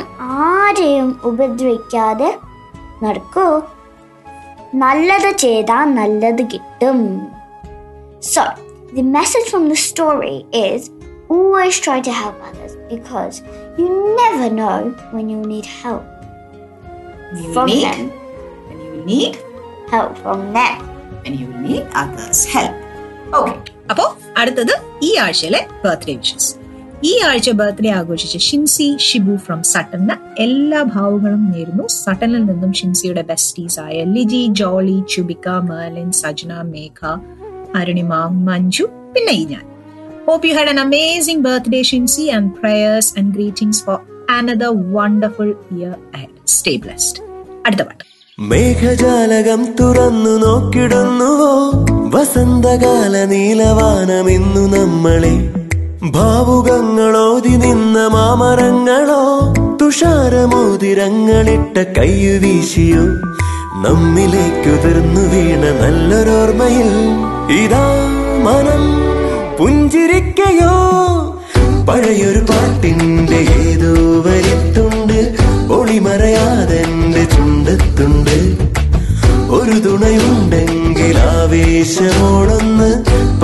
ആരെയും ഉപദ്രവിക്കാതെ നടക്കൂ. നല്ലത് ചെയ്താൽ നല്ലത് കിട്ടും. So the message from the story is always try to help others because you never know when you need help from them. When you need help from them. When you need others help. Okay. അപ്പോൾ അടുത്തത് ഈ ആഴ്ചയിലെ ബർത്ത്ഡേ വിഷസ്. ഈ ആഴ്ച ബർത്ത്ഡേ ആഘോഷിച്ച ഷിംസി ഷിബു ഫ്രം സട്ടന് എല്ലാ ഭാവങ്ങളും നേരുന്നു. സട്ടനിൽ നിന്നും ഷിംസിയുടെ ബെസ്റ്റീസ് ആയ ലിജി, ജോളി, ചുബിക്ക, മേലിൻ, സജന, മേഘ, അരുണിമ, മഞ്ജു, പിന്നെ ഈ ഞാൻ. Hope you had an amazing birthday Shimsi, and prayers and greetings for another wonderful year ahead. Stay blessed. അടുത്ത പാട്ട്. മേഘജാലകം തുറന്നു നോക്കിടുന്നുവോ വസന്തകാല നീലവാനമെന്നു നമ്മളെ, ഭാവുകങ്ങളോതി നിന്ന മാമരങ്ങളോ തുഷാരമോതിരങ്ങളിട്ട കയ്യു വീശിയോ നമ്മിലേക്കുതിർന്നു വീണ നല്ലൊരോർമ്മയിൽ ഇതാ മനം പുഞ്ചിരിക്കയോ. പഴയൊരു പാട്ടിന്റെ ഏതോ വരിത്തുണ്ട് ഒളിമറയാതെന്റെ ചുണ്ടത്തുണ്ട്, ഒരു തുണയുണ്ടെങ്കിൽ ആവേശമോടൊന്ന്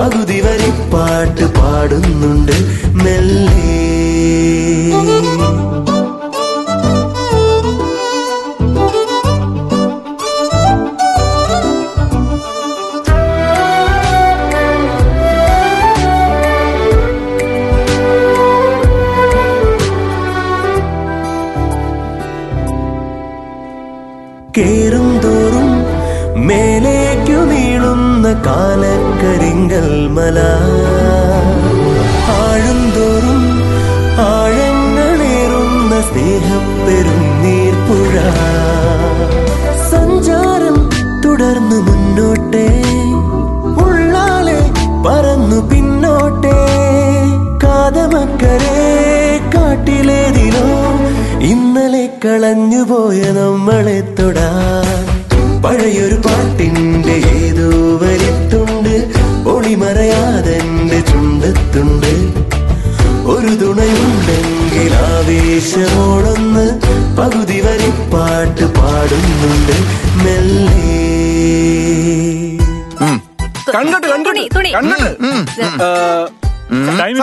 പകുതി വരിപ്പാട്ട് പാടുന്നുണ്ട് മെല്ലെ. കേറും തോറും മേലേക്കു നീളുന്ന കാലക്കരിങ്കൽ മല, ആഴും തോറും ആഴങ്ങളേറുന്ന സ്നേഹപ്പെരും നീർപ്പുഴ. സഞ്ചാരം തുടർന്നു മുന്നോട്ടെ, ഉള്ളാലെ പറന്നു പിന്നോട്ടെ, കാതമക്കരെ കാട്ടിലേതിലോ ഇന്നലെ കളഞ്ഞുപോയ നമ്മളെ തൊടാൻ. പഴയൊരു പാട്ടിന്റെ ഏതോ വരിത്തുണ്ട് ഒളിമറയാതെന്റെ ചുണ്ടത്തുണ്ട്, ഒരു തുണയുണ്ടെങ്കിൽ ആവേശമോടൊന്ന് പകുതി വരിപ്പാട്ട് പാടുന്നുണ്ട് മെല്ലെ. എന്തായിരുന്നു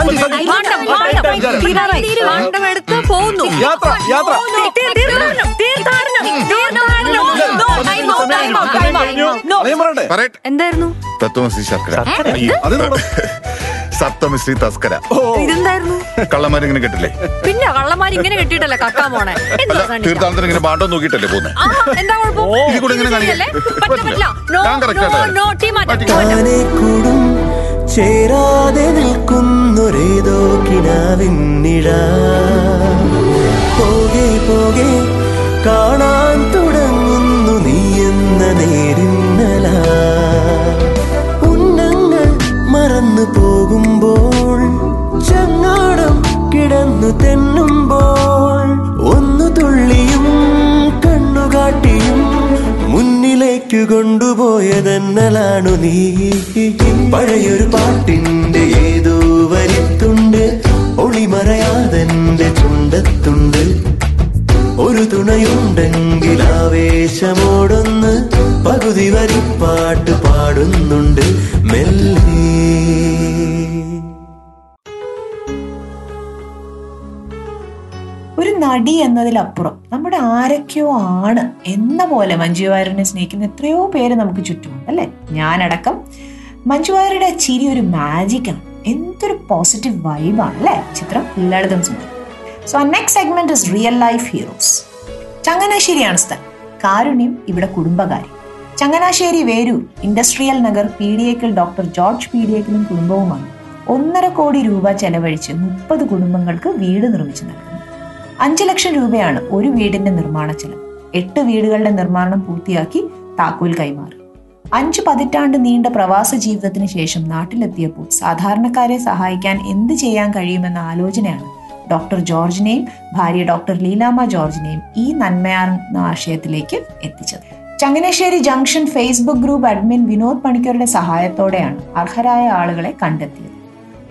സപ്തമിശ്രീ തസ്കര? ഇതെന്തായിരുന്നു? കള്ളന്മാരിങ്ങനെ കെട്ടില്ലേ? പിന്നെ കള്ളന്മാരിങ്ങനെ കെട്ടിട്ടല്ല കക്കാമോണെ തീർത്ഥാടനത്തിന് പാട്ടം നോക്കിട്ടല്ലേ പോകുന്നത്. എന്താ കുഴപ്പം? ചേരാതെ നിൽക്കുന്നൊരേതോ കിനാവിന്നിഴ പോകെ പോകെ കാണാൻ തുടങ്ങുന്നു നീയെന്ന നേരിന്നല. ഉന്നങ്ങൾ മറന്നു പോകുമ്പോൾ ചങ്ങാടം കിടന്നു തെന്നുമ്പോൾ ഒന്നു തുള്ളിയും കണ്ണുകാട്ടിയും മുന്നിലേക്കു കൊണ്ടുപോയതെന്നലാണു നീ. പഴയൊരു പാട്ടിന്റെ ഏതോ വരിത്തുണ്ട് ഒളിമറയാതെന്റെ ചുണ്ടത്തുണ്ട്, ഒരു തുണയുണ്ടെങ്കിൽ ആവേശമോടൊന്ന് പകുതി വരിപ്പാട്ട് പാടുന്നുണ്ട് മെല്ലെ. ഒരു നടി എന്നതിലപ്പുറം നമ്മുടെ ആരൊക്കെയോ ആണ് എന്ന പോലെ മഞ്ജു വാര്യറിനെ സ്നേഹിക്കുന്ന എത്രയോ പേര് നമുക്ക് ചുറ്റുമുണ്ട് അല്ലേ? ഞാനടക്കം. മഞ്ജു വാര്യറുടെ ചിരി ഒരു മാജിക്കാണ്, എന്തൊരു പോസിറ്റീവ് വൈബാണ് അല്ലേ? ചിത്രം ലളിതം സുന്ദരം. So next segment is real life heroes. ചങ്ങനാശ്ശേരിയാണ് സ്ഥലം, കാരുണ്യം ഇവിടെ കുടുംബകാര്യം. ചങ്ങനാശ്ശേരി Veroor industrial Nagar. P D എക്കിൽ ഡോക്ടർ ജോർജ് പി ഡി എക്കിലും കുടുംബവുമാണ് 1.5 കോടി രൂപ ചെലവഴിച്ച് 30 കുടുംബങ്ങൾക്ക് വീട് നിർമ്മിച്ചു നൽകുന്നത്. 5 ലക്ഷം രൂപയാണ് ഒരു വീടിന്റെ നിർമ്മാണ ചെലവ്. 8 വീടുകളുടെ നിർമ്മാണം പൂർത്തിയാക്കി താക്കോൽ കൈമാറി. 5 പതിറ്റാണ്ട് നീണ്ട പ്രവാസ ജീവിതത്തിന് ശേഷം നാട്ടിലെത്തിയപ്പോൾ സാധാരണക്കാരെ സഹായിക്കാൻ എന്ത് ചെയ്യാൻ കഴിയുമെന്ന ആലോചനയാണ് ഡോക്ടർ ജോർജിനെയും ഭാര്യ ഡോക്ടർ ലീലാമ്മ ജോർജിനെയും ഈ നന്മയാർന്ന ആശയത്തിലേക്ക് എത്തിച്ചത്. ചങ്ങനാശ്ശേരി junction Facebook group admin Vinod പണിക്കരുടെ സഹായത്തോടെയാണ് അർഹരായ ആളുകളെ കണ്ടെത്തിയത്.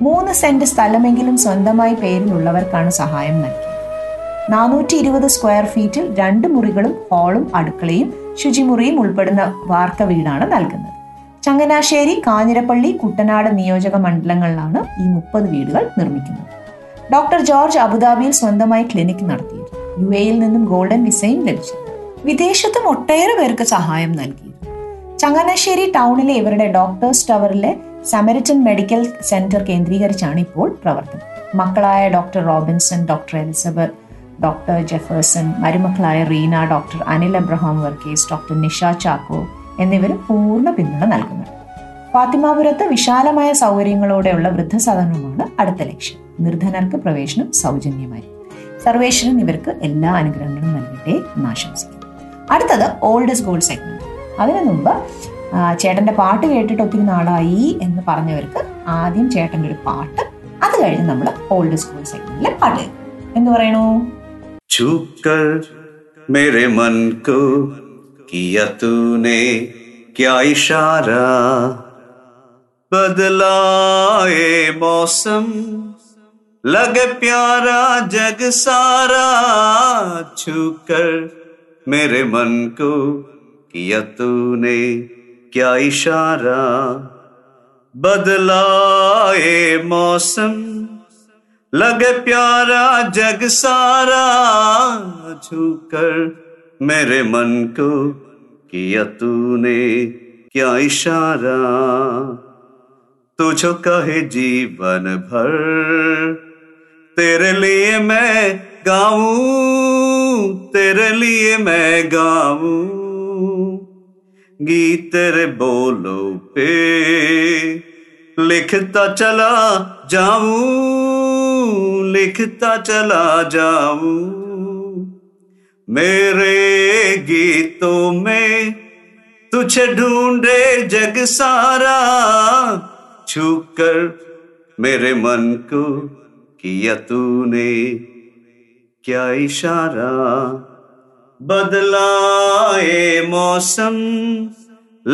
3 സെന്റ് സ്ഥലമെങ്കിലും സ്വന്തമായി പേരിലുള്ളവർക്കാണ് സഹായം നൽകിയത്. 420 സ്ക്വയർ ഫീറ്റിൽ 2 മുറികളും ഹാളും അടുക്കളയും ശുചിമുറിയും ഉൾപ്പെടുന്ന വാർക്ക വീടാണ് നൽകുന്നത്. ചങ്ങനാശ്ശേരി, കാഞ്ഞിരപ്പള്ളി, കുട്ടനാട് നിയോജക മണ്ഡലങ്ങളിലാണ് ഈ 30 വീടുകൾ നിർമ്മിക്കുന്നത്. ഡോക്ടർ ജോർജ് അബുദാബിയിൽ സ്വന്തമായി ക്ലിനിക് നടത്തിയിരുന്നു. യുഎയിൽ നിന്നും ഗോൾഡൻ വിസയും ലഭിച്ചു. വിദേശത്തും ഒട്ടേറെ പേർക്ക് സഹായം നൽകി. ചങ്ങനാശ്ശേരി ടൗണിലെ ഇവരുടെ ഡോക്ടേഴ്സ് ടവറിലെ സമരിറ്റൻ മെഡിക്കൽ സെന്റർ കേന്ദ്രീകരിച്ചാണ് ഇപ്പോൾ പ്രവർത്തനം. മക്കളായ doctor Robinson, doctor Elizabeth, doctor Jefferson, മരുമക്കളായ Reena, doctor Anil Abraham Varghese, doctor Nisha Chacko എന്നിവരും പൂർണ്ണ പിന്തുണ നൽകുന്നുണ്ട്. ഫാത്തിമാപുരത്ത് വിശാലമായ സൗകര്യങ്ങളോടെയുള്ള വൃദ്ധസദനമാണ് അടുത്ത ലക്ഷ്യം. നിർധനർക്ക് പ്രവേശനം സൗജന്യമായി. സർവേശ്വരൻ ഇവർക്ക് എല്ലാ അനുഗ്രഹങ്ങളും നൽകി. ആവട്ടെ എന്ന് ആശംസിക്കുന്നു. അടുത്തത് ഓൾഡസ്റ്റ് ഗോൾഡ് സെഗ്മെന്റ്. അതിനു മുമ്പ് ചേട്ടൻ്റെ പാട്ട് കേട്ടിട്ട് ഒത്തിരി നാളായി എന്ന് പറഞ്ഞവർക്ക് ആദ്യം ചേട്ടൻ്റെ ഒരു പാട്ട്, അത് കഴിഞ്ഞ് നമ്മൾ ഓൾഡസ്റ്റ് ഗോൾഡ് സെഗ്മെന്റിലെ പാട്ട് എന്ന് പറയണു. ബദലായേ മൗസം ലഗ പ്യാരാ ജഗ് സാരാ ഛൂകർ മേരെ മൻ കോ കിയ തൂനെ ക്യാ ഇഷാരാ ബദലായേ മൗസം ലഗ പ്യാരാ ജഗ് സാരാ ഛൂകർ മേരെ മൻ കോ കിയ തൂനെ ക്യാ ഇഷാരാ तुझो कहे जीवन भर तेरे लिए मैं गाऊं, तेरे लिए मैं गाऊं गीत तेरे बोलों पे लिखता चला जाऊं, लिखता चला जाऊं मेरे गीतों में तुझे ढूंढे जग सारा छूकर मेरे मन को किया तूने क्या इशारा बदलाए मौसम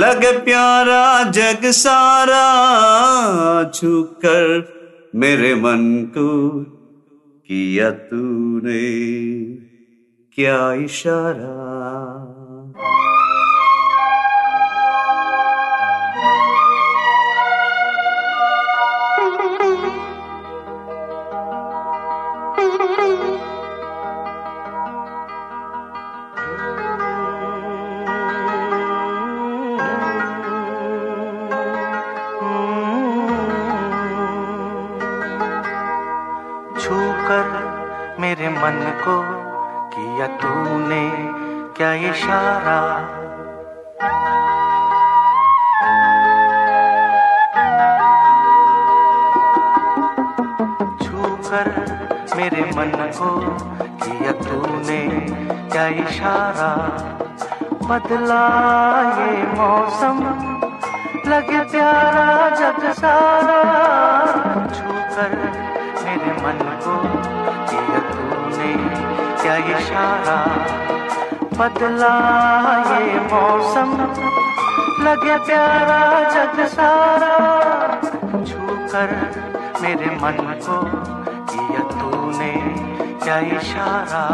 लग प्यारा जग सारा छूकर मेरे मन को किया तूने क्या इशारा. मन को किया तूने क्या इशारा छूकर मेरे मन को किया तूने क्या इशारा बदला ये मौसम लगे प्यारा जग सारा छूकर मेरे मन को किया क्या इशारा बदला ये मौसम लगे प्यारा जग सारा छूकर मेरे मन को किया तूने क्या इशारा.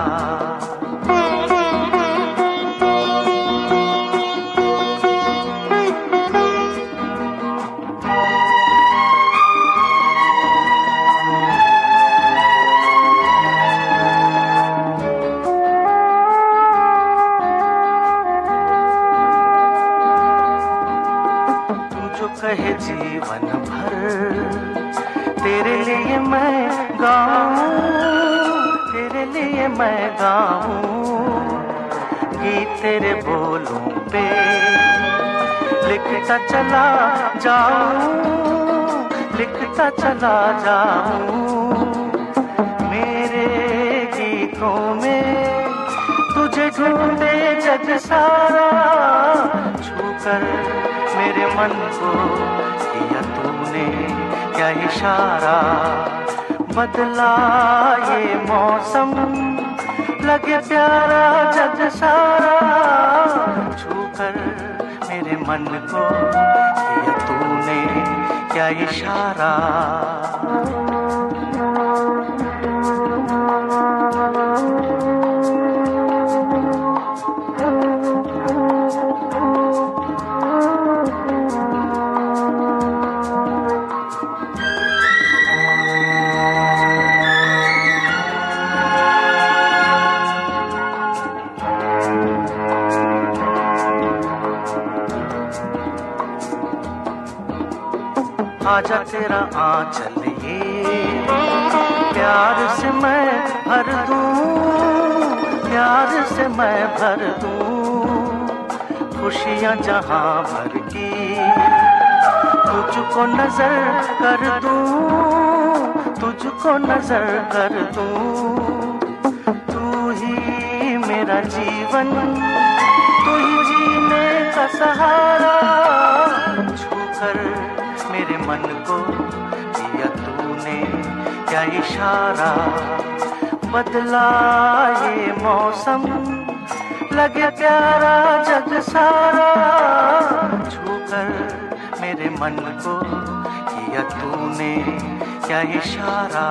कहे जीवन भर तेरे लिए मैं गाऊं, तेरे लिए मैं गाऊं गीत तेरे बोलों पे लिखता चला जाऊं, लिखता चला जाऊं मेरे गीतों में तुझे ढूंढे जग सारा छूकर मेरे मन को किया तूने क्या इशारा बदला ये मौसम लगे प्यारा जग सारा छूकर मेरे मन को किया तूने क्या इशारा. आजा तेरा आंचल ये प्यार से मैं भर दूं, प्यार से मैं भर दूं खुशियां जहां भर की तुझको नजर कर दूं, तुझको नजर कर दूं तू ही मेरा जीवन तू ही जीने का सहारा, छूकर मेरे मन को दिया तूने क्या इशारा, बदला ये मौसम लगे प्यारा जग सारा, छूकर मेरे मन को किया तूने क्या इशारा।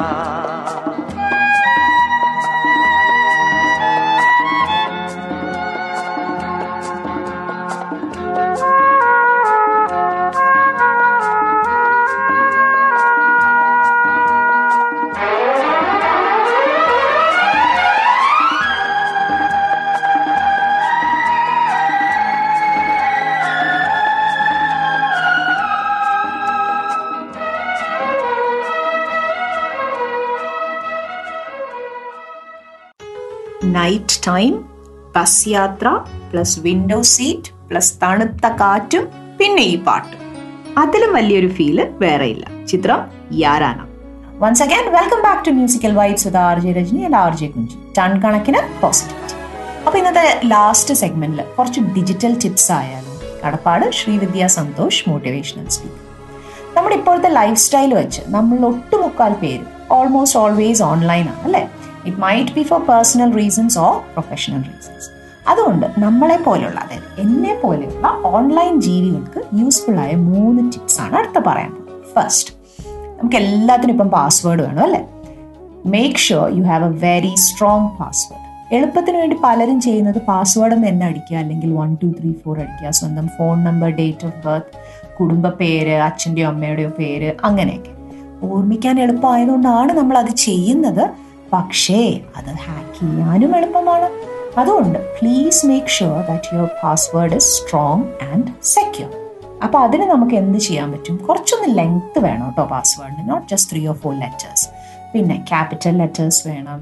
നൈറ്റ് ടൈം, ബസ് യാത്ര പ്ലസ് വിൻഡോ സീറ്റ് പ്ലസ് തണുത്ത കാറ്റും പിന്നെ ഈ പാട്ട്, അതിലും വലിയൊരു ഫീല് വേറെ ഇല്ല. ചിത്രം Yaarana. Once again, welcome back to Musical Vibes with RJ Rajni and RJ Kunji. Ton കണക്കിന് പോസിറ്റിവിറ്റി. അപ്പോൾ ഇന്നത്തെ ലാസ്റ്റ് സെഗ്മെന്റിൽ കുറച്ച് ഡിജിറ്റൽ ടിപ്സ് ആയാലും കടപ്പാട് ശ്രീവിദ്യ സന്തോഷ് മോട്ടിവേഷണൽ സ്പീക്കർ. നമ്മുടെ ഇപ്പോഴത്തെ ലൈഫ് സ്റ്റൈൽ വെച്ച് നമ്മൾ ഒട്ടുമുക്കാൽ പേരും ഓൾമോസ്റ്റ് ഓൾവേസ് ഓൺലൈനാണ് അല്ലേ? It might be for personal reasons or professional reasons. അതുകൊണ്ട് നമ്മളെ പോലെയുള്ള, അതായത് എന്നെ പോലെയുള്ള ഓൺലൈൻ ജീവികൾക്ക് യൂസ്ഫുൾ ആയ 3 ടിപ്സ് ആണ് അടുത്ത പറയാൻ പോകുന്നത്. ഫസ്റ്റ്, നമുക്ക് എല്ലാത്തിനും ഇപ്പം പാസ്വേഡ് വേണം അല്ലേ? Make sure you have a very strong password. എളുപ്പത്തിന് വേണ്ടി പലരും ചെയ്യുന്നത് പാസ്വേഡ് എന്ന് തന്നെ അടിക്കുക, അല്ലെങ്കിൽ 1234 അടിക്കുക, സ്വന്തം phone number, date of birth, കുടുംബ പേര്, അച്ഛൻ്റെയോ അമ്മയുടെയോ പേര്, അങ്ങനെയൊക്കെ. ഓർമ്മിക്കാൻ എളുപ്പമായതുകൊണ്ടാണ് നമ്മളത് ചെയ്യുന്നത്, പക്ഷേ അത് ഹാക്ക് ചെയ്യാനും എളുപ്പമാണ്. അതുകൊണ്ട് please make sure that your password is strong and secure. അപ്പോൾ അതിന് നമുക്ക് എന്ത് ചെയ്യാൻ പറ്റും? കുറച്ചൊന്ന് ലെങ്ത് വേണം കേട്ടോ പാസ്വേഡിന്, നോട്ട് ജസ്റ്റ് 3 or 4 ലെറ്റേഴ്സ്. പിന്നെ ക്യാപിറ്റൽ ലെറ്റേഴ്സ് വേണം,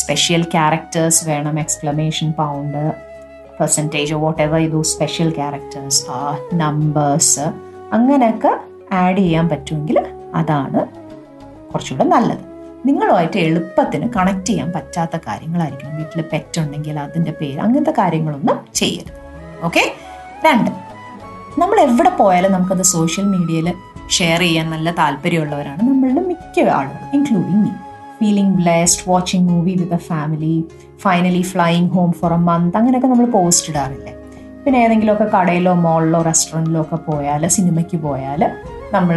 സ്പെഷ്യൽ ക്യാരക്ടേഴ്സ് വേണം, exclamation, pound, percentage, whatever ഇതോ സ്പെഷ്യൽ ക്യാരക്ടേഴ്സ്, നമ്പേഴ്സ്, അങ്ങനെയൊക്കെ ആഡ് ചെയ്യാൻ പറ്റുമെങ്കിൽ അതാണ് കുറച്ചുകൂടെ നല്ലത്. നിങ്ങളുമായിട്ട് എളുപ്പത്തിന് കണക്ട് ചെയ്യാൻ പറ്റാത്ത കാര്യങ്ങളായിരിക്കണം. വീട്ടിൽ പെറ്റുണ്ടെങ്കിൽ അതിൻ്റെ പേര്, അങ്ങനത്തെ കാര്യങ്ങളൊന്നും ചെയ്യരുത്. ഓക്കെ. 2, നമ്മൾ എവിടെ പോയാലും നമുക്കത് സോഷ്യൽ മീഡിയയിൽ ഷെയർ ചെയ്യാൻ നല്ല താല്പര്യമുള്ളവരാണ് നമ്മളുടെ മിക്ക ആളുകൾ, including me. Feeling blessed, watching movie with a family, finally flying home for a month, അങ്ങനെയൊക്കെ നമ്മൾ പോസ്റ്റ് ഇടാറില്ലേ? പിന്നെ ഏതെങ്കിലുമൊക്കെ കടയിലോ മോളിലോ റെസ്റ്റോറൻറ്റിലോ ഒക്കെ പോയാൽ, സിനിമയ്ക്ക് പോയാൽ നമ്മൾ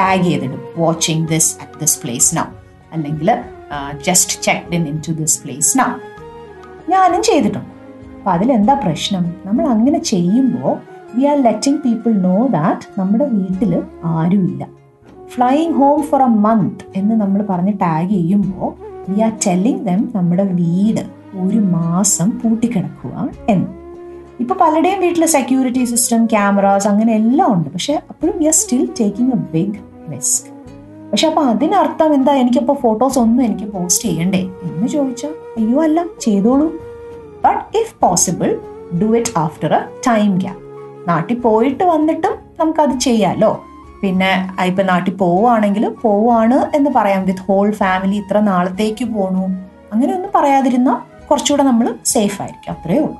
ടാഗ് ചെയ്തിടും, watching this at this place now, അല്ലെങ്കിൽ just checked in to this place now. ഞാനും ചെയ്തിട്ടുണ്ട്. അപ്പം അതിലെന്താ പ്രശ്നം? നമ്മൾ അങ്ങനെ ചെയ്യുമ്പോൾ we are letting people know that നമ്മുടെ വീട്ടിൽ ആരുമില്ല. Flying home for a month എന്ന് നമ്മൾ പറഞ്ഞ് ടാഗ് ചെയ്യുമ്പോൾ വി ആർ ടെല്ലിങ് ദം നമ്മുടെ വീട് 1 മാസം പൂട്ടിക്കിടക്കുക എന്ന്. ഇപ്പോൾ പലരുടെയും വീട്ടിൽ സെക്യൂരിറ്റി സിസ്റ്റം, ക്യാമറാസ്, അങ്ങനെ എല്ലാം ഉണ്ട്. പക്ഷേ അപ്പോഴും we are still taking a big risk. പക്ഷെ അപ്പോൾ അതിനർത്ഥം എന്താ, എനിക്കിപ്പോൾ ഫോട്ടോസ് ഒന്നും എനിക്ക് പോസ്റ്റ് ചെയ്യണ്ടേ എന്ന് ചോദിച്ചാൽ അയ്യോ അല്ല, ചെയ്തോളൂ. But if possible do it after a time gap. നാട്ടിൽ പോയിട്ട് വന്നിട്ടും നമുക്കത് ചെയ്യാമല്ലോ. പിന്നെ ഇപ്പം നാട്ടിൽ പോവുകയാണെങ്കിൽ പോവാണ് എന്ന് പറയാം, വിത്ത് ഹോൾ ഫാമിലി ഇത്ര നാളത്തേക്ക് പോകണു, അങ്ങനെയൊന്നും പറയാതിരുന്നാൽ കുറച്ചുകൂടെ നമ്മൾ സേഫ് ആയിരിക്കും. അത്രയേ ഉള്ളൂ.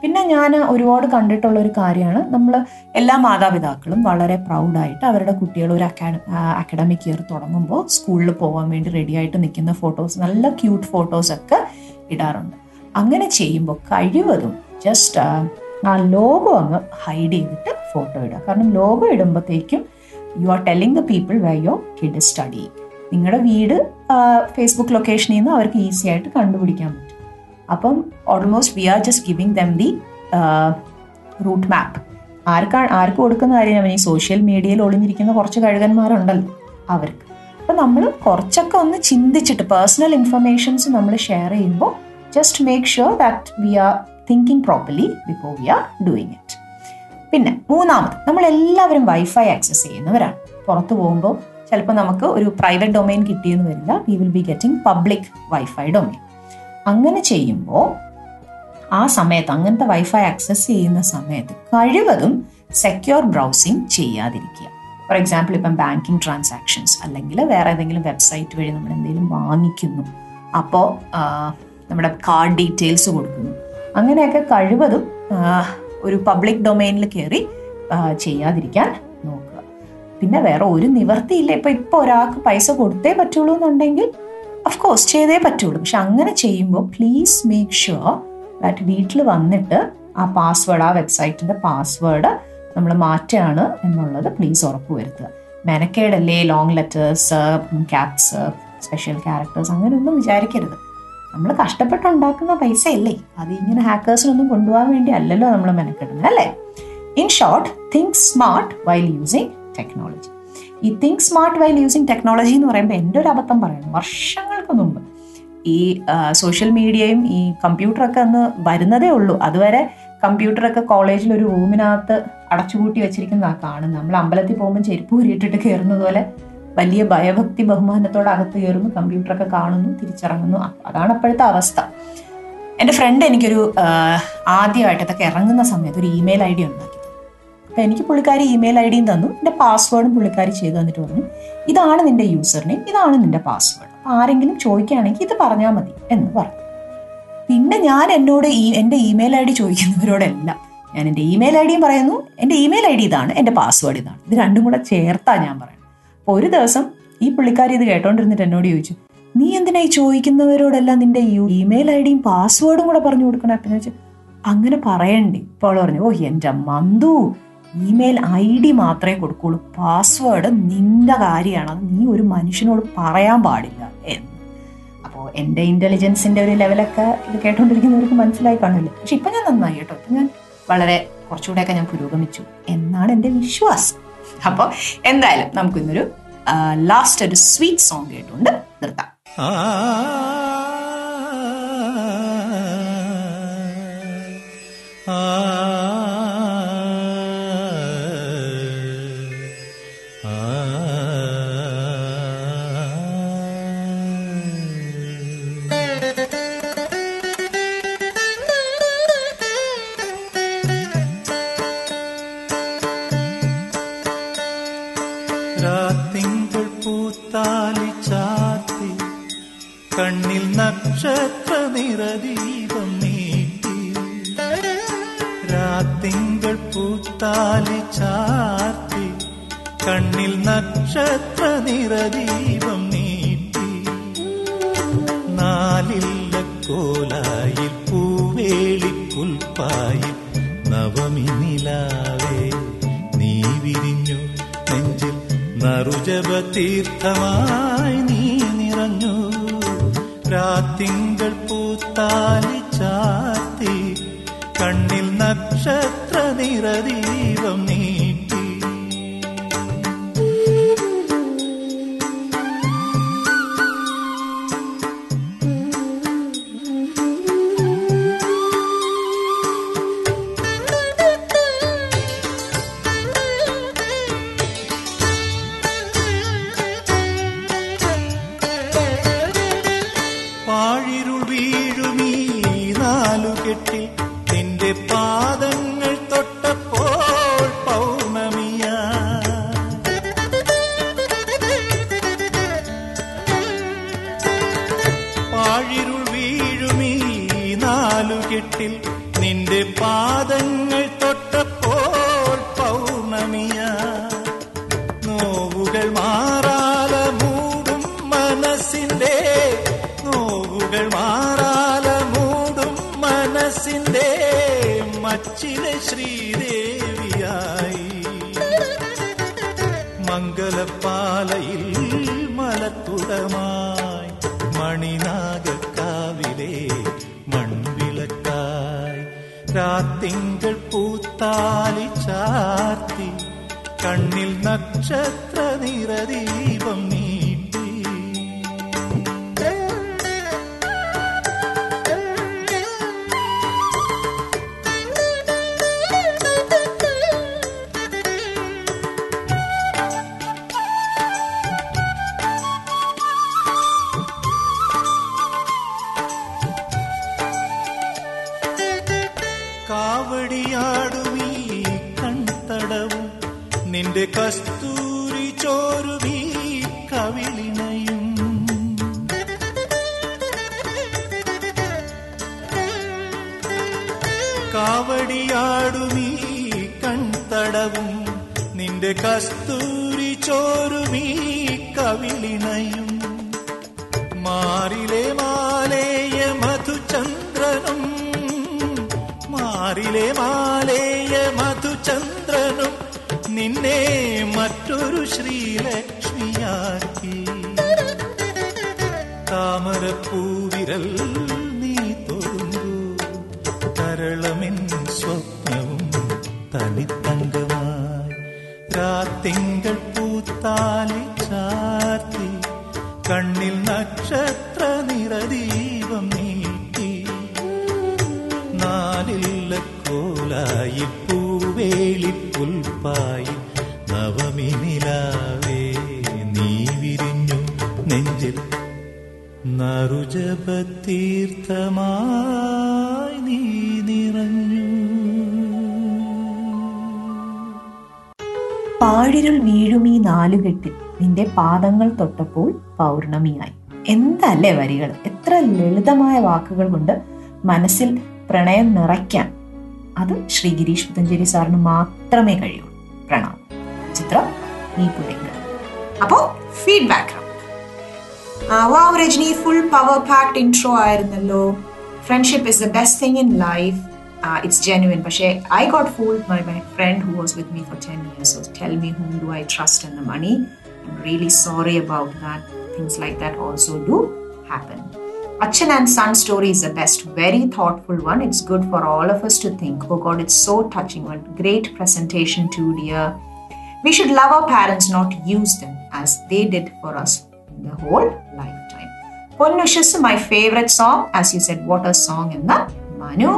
പിന്നെ ഞാൻ ഒരുപാട് കണ്ടിട്ടുള്ളൊരു കാര്യമാണ്, നമ്മൾ എല്ലാ മാതാപിതാക്കളും വളരെ പ്രൗഡായിട്ട് അവരുടെ കുട്ടികൾ ഒരു അക്കാഡമിക് ഇയർ തുടങ്ങുമ്പോൾ സ്കൂളിൽ പോകാൻ വേണ്ടി റെഡിയായിട്ട് നിൽക്കുന്ന ഫോട്ടോസ്, നല്ല ക്യൂട്ട് ഫോട്ടോസൊക്കെ ഇടാറുണ്ട്. അങ്ങനെ ചെയ്യുമ്പോൾ കഴിവതും ജസ്റ്റ് ആ ലോഗോ അങ്ങ് ഹൈഡ് ചെയ്തിട്ട് ഫോട്ടോ ഇടുക. കാരണം ലോഗോ ഇടുമ്പോഴത്തേക്കും you are telling the people where your kid study. നിങ്ങളുടെ വീട് ഫേസ്ബുക്ക് ലൊക്കേഷനിൽ നിന്ന് അവർക്ക് ഈസി ആയിട്ട് കണ്ടുപിടിക്കാൻ പറ്റും. അപ്പം almost we are just giving them the route map. ആർക്ക് കൊടുക്കുന്ന കാര്യം? ഈ സോഷ്യൽ മീഡിയയിൽ ഒളിഞ്ഞിരിക്കുന്ന കുറച്ച് കഴുകന്മാരുണ്ടല്ലോ അവർക്ക്. അപ്പം നമ്മൾ കുറച്ചൊക്കെ ഒന്ന് ചിന്തിച്ചിട്ട് പേഴ്സണൽ ഇൻഫർമേഷൻസ് നമ്മൾ ഷെയർ ചെയ്യുമ്പോൾ just make sure that we are thinking properly before we are doing it. പിന്നെ 3, നമ്മളെല്ലാവരും വൈഫൈ ആക്സസ് ചെയ്യുന്നവരാണ്. പുറത്ത് പോകുമ്പോൾ ചിലപ്പോൾ നമുക്ക് ഒരു പ്രൈവറ്റ് ഡൊമൈൻ കിട്ടിയെന്ന് വരില്ല. We will be getting public wifi domain. അങ്ങനെ ചെയ്യുമ്പോൾ ആ സമയത്ത്, അങ്ങനത്തെ വൈഫൈ ആക്സസ് ചെയ്യുന്ന സമയത്ത് കഴിവതും സെക്യൂർ ബ്രൗസിങ് ചെയ്യാതിരിക്കുക. ഫോർ എക്സാമ്പിൾ, ഇപ്പം ബാങ്കിങ് ട്രാൻസാക്ഷൻസ് അല്ലെങ്കിൽ വേറെ ഏതെങ്കിലും വെബ്സൈറ്റ് വഴി നമ്മൾ എന്തെങ്കിലും വാങ്ങിക്കുന്നു, അപ്പോൾ നമ്മുടെ കാർഡ് ഡീറ്റെയിൽസ് കൊടുക്കുന്നു. അങ്ങനെയൊക്കെ കഴിവതും ഒരു പബ്ലിക് ഡൊമൈനിൽ കയറി ചെയ്യാതിരിക്കാൻ നോക്കുക. പിന്നെ വേറെ ഒരു നിവർത്തിയില്ല. ഇപ്പോൾ ഒരാൾക്ക് പൈസ കൊടുത്തേ പറ്റുള്ളൂ എന്നുണ്ടെങ്കിൽ അഫ്കോഴ്സ് ചെയ്തേ പറ്റുള്ളൂ. പക്ഷെ അങ്ങനെ ചെയ്യുമ്പോൾ പ്ലീസ് മേക്ക് ഷുവർ ദാറ്റ് വീട്ടിൽ വന്നിട്ട് ആ പാസ്വേഡ്, ആ വെബ്സൈറ്റിൻ്റെ പാസ്വേഡ് നമ്മൾ മാറ്റുകയാണ് എന്നുള്ളത് പ്ലീസ് ഉറപ്പുവരുത്തുക. മെനക്കേടല്ലേ, long letters, caps, special characters അങ്ങനെയൊന്നും വിചാരിക്കരുത്. നമ്മൾ കഷ്ടപ്പെട്ടുണ്ടാക്കുന്ന പൈസ അല്ലേ, അത് ഇങ്ങനെ ഹാക്കേഴ്സിനൊന്നും കൊണ്ടുപോകാൻ വേണ്ടി അല്ലല്ലോ നമ്മൾ മെനക്കെടുന്നത്, അല്ലേ? In short, think smart while using technology. ഈ think smart while using technology എന്ന് പറയുമ്പോൾ എൻ്റെ ഒരു അബദ്ധം പറയണം. വർഷങ്ങൾക്ക് മുമ്പ് ഈ സോഷ്യൽ മീഡിയയും ഈ കമ്പ്യൂട്ടറൊക്കെ അന്ന് വരുന്നതേ ഉള്ളൂ. അതുവരെ കമ്പ്യൂട്ടറൊക്കെ കോളേജിൽ ഒരു റൂമിനകത്ത് അടച്ചുകൂട്ടി വെച്ചിരിക്കുന്നതാണ് കാണുന്നത്. നമ്മൾ അമ്പലത്തിൽ പോകുമ്പോൾ ചെരുപ്പ് ഊരിയിട്ടിട്ട് കയറുന്നത് പോലെ വലിയ ഭയഭക്തി ബഹുമാനത്തോടെ അകത്ത് കയറുന്നു, കമ്പ്യൂട്ടറൊക്കെ കാണുന്നു, തിരിച്ചിറങ്ങുന്നു. അതാണ് അപ്പോഴത്തെ അവസ്ഥ. എൻ്റെ ഫ്രണ്ട് എനിക്കൊരു ആദ്യമായിട്ട് അതൊക്കെ ഇറങ്ങുന്ന സമയത്ത് ഒരു ഇമെയിൽ ഐ ഡി ഉണ്ടാക്കി. അപ്പോൾ എനിക്ക് പുള്ളിക്കാരി ഇമെയിൽ ഐ ഡിയും തന്നു, എൻ്റെ പാസ്വേഡും പുള്ളിക്കാരി ചെയ്തു തന്നിട്ട് പറഞ്ഞു, ഇതാണ് നിൻ്റെ യൂസർ നെയിം, ഇതാണ് നിൻ്റെ പാസ്വേഡ്, അപ്പോൾ ആരെങ്കിലും ചോദിക്കുകയാണെങ്കിൽ ഇത് പറഞ്ഞാൽ മതി എന്ന് പറഞ്ഞു. പിന്നെ ഞാൻ എന്നോട് എൻ്റെ ഇമെയിൽ ഐ ഡി ചോദിക്കുന്നവരോടെല്ലാം ഞാൻ എൻ്റെ ഇമെയിൽ ഐ ഡിയും പറയുന്നു, എൻ്റെ ഇമെയിൽ ഐ ഡി ഇതാണ്, എൻ്റെ പാസ്വേഡ് ഇതാണ്, ഇത് രണ്ടും കൂടെ ചേർത്താണ് ഞാൻ പറയുന്നത്. ഒരു ദിവസം ഈ പുള്ളിക്കാരി ഇത് കേട്ടോണ്ടിരുന്നിട്ട് എന്നോട് ചോദിച്ചു, നീ എന്തിനായി ചോദിക്കുന്നവരോടെല്ലാം നിന്റെ ഇമെയിൽ ഐ ഡിയും പാസ്വേഡും കൂടെ പറഞ്ഞു കൊടുക്കണേ? അപ്പം ചോദിച്ചു, അങ്ങനെ പറയണ്ടേ. ഇപ്പോൾ അവൾ പറഞ്ഞു, ഓ എൻ്റെ മന്ദു, ഇമെയിൽ ഐ ഡി മാത്രമേ കൊടുക്കുള്ളൂ, പാസ്വേഡ് നിന്റെ കാര്യമാണ്, അത് നീ ഒരു മനുഷ്യനോട് പറയാൻ പാടില്ല എന്ന്. അപ്പോൾ എൻ്റെ ഇൻ്റലിജൻസിൻ്റെ ഒരു ലെവലൊക്കെ ഇത് കേട്ടോണ്ടിരിക്കുന്നവർക്ക് മനസ്സിലായി കാണില്ല. പക്ഷെ ഇപ്പം ഞാൻ നന്നായി കേട്ടോ, ഇപ്പം ഞാൻ വളരെ കുറച്ചുകൂടെയൊക്കെ ഞാൻ പുരോഗമിച്ചു എന്നാണ് എൻ്റെ വിശ്വാസം. അപ്പോൾ എന്തായാലും നമുക്ക് ഇന്നൊരു ലാസ്റ്റ് ഒരു സ്വീറ്റ് സോങ് കേട്ടുകൊണ്ട് നിർത്താം. നക്ഷത്രനിരദീപം നീട്ടി രാത്തിങ്കൾ പൂത്താലി ചാർത്തി കണ്ണിൽ നക്ഷത്രനിരദീപം നീട്ടി നാലില്ല കോലായിൽ പൂവേളി പുൽപ്പായിൽ നവമി നിലാവേ നീ വിരിഞ്ഞു നെഞ്ചിൽ നറുജപ തീർത്ഥമായി നീ നിറഞ്ഞു രാത്തിങ്കൾ പൂത്താലി ചാർത്തി കണ്ണിൽ നക്ഷത്ര നിരദീപം നീട്ടി തിങ്കൾ പൂത്താലി ചാർത്തി കണ്ണിൽ നക്ഷത്ര നിരദീപം നീട്ടി കസ്തൂരി ചോരുവി കവിളിനയും ആവടിയാടുമീ കൺതടവും നിന്റെ കസ്തൂരി ചോരുമീ കവിളിനയും മാറിലെ മാലേയ മധുചന്ദ്രനും നിന്നെ മറ്റൊരു ശ്രീലക്ഷ്മിയാക്കി താമരപ്പൂവിരൽ നീ തോന്നു തരളമിൻ സ്വപ്നവും തനിത്തങ്കമായി രാത്തിങ്കൾ പൂത്താലി ചാർത്തി കണ്ണിൽ നക്ഷത്ര നിറദീപം നീട്ടി നാലില്ല കോലായി പൂവേളി പുൽപ്പായി നവമി നിലാവേ നീ വിരിഞ്ഞു നെഞ്ചിൽ നറുജപതീർത്ഥമായി നീ നിറഞ്ഞു. പാഴിരുൾ വീഴുമീ നാലുകെട്ടിൽ നിന്റെ പാദങ്ങൾ തൊട്ടപ്പോൾ പൗർണമിയായി. എന്തല്ലേ വരികൾ! എത്ര ലളിതമായ വാക്കുകൾ കൊണ്ട് മനസ്സിൽ പ്രണയം നിറയ്ക്കാൻ അത് ശ്രീ ഗിരീഷ് പുത്തഞ്ചേരി സാറിന് മാത്രമേ കഴിയൂ. പ്രണാമം. ചിത്രം നീ പുരങ്ങൾ. അപ്പോൾ feedback. Wow Rajani, full power packed intro ആയിരുന്നല്ലോ. Friendship is the best thing in life. It's genuine, but I got fooled by my friend who was with me for 10 years. So tell me, whom do I trust and the money? I'm really sorry about that. Things like that also do happen. Achan and son story is the best, very thoughtful one. It's good for all of us to think. Oh God, it's so touching. What great presentation too, dear. We should love our parents, not use them as they did for us the whole lifetime. Ponnushes, my favorite song, as you said, what a song in the Manu.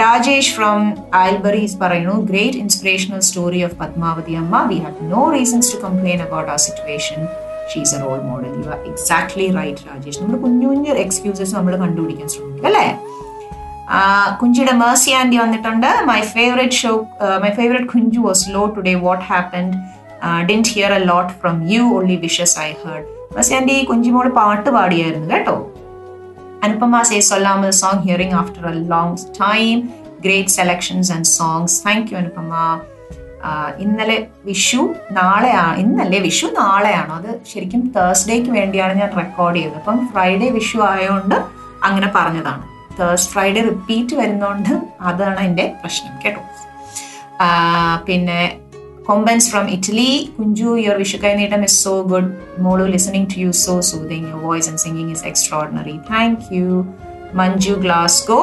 Rajesh from Albury is parayunu, great inspirational story of Padmavati Amma. We have no reasons to complain about our situation. She is a role model. You are exactly right, Rajesh. Nammal kunju excuses nammal kandupidikan shramikkam alle. Kunjida Mercy Andy vannittunda. My favorite Kunju was low today. What happened? Didn't hear a lot from you. Only wishes I heard. Mercy Andy kunji mode paattu paadiyirunnu ketto. Anupama says, Sollamal song, hearing after a long time. Great selections and songs. Thank you, Anupama. ഇന്നലെ വിഷു നാളെയാണോ അത് ശരിക്കും തേഴ്സ്ഡേക്ക് വേണ്ടിയാണ് ഞാൻ റെക്കോർഡ് ചെയ്തത്. അപ്പം ഫ്രൈഡേ വിഷു ആയതുകൊണ്ട് അങ്ങനെ പറഞ്ഞതാണ്. ഫ്രൈഡേ റിപ്പീറ്റ് വരുന്നതുകൊണ്ട് അതാണ് എൻ്റെ പ്രശ്നം കേട്ടോ. പിന്നെ Combens from Italy, Kunju, your Vishukai Neetam is so good. Molu, listening to you so soothing. Your voice and singing is extraordinary. Thank you. Manju, Glasgow.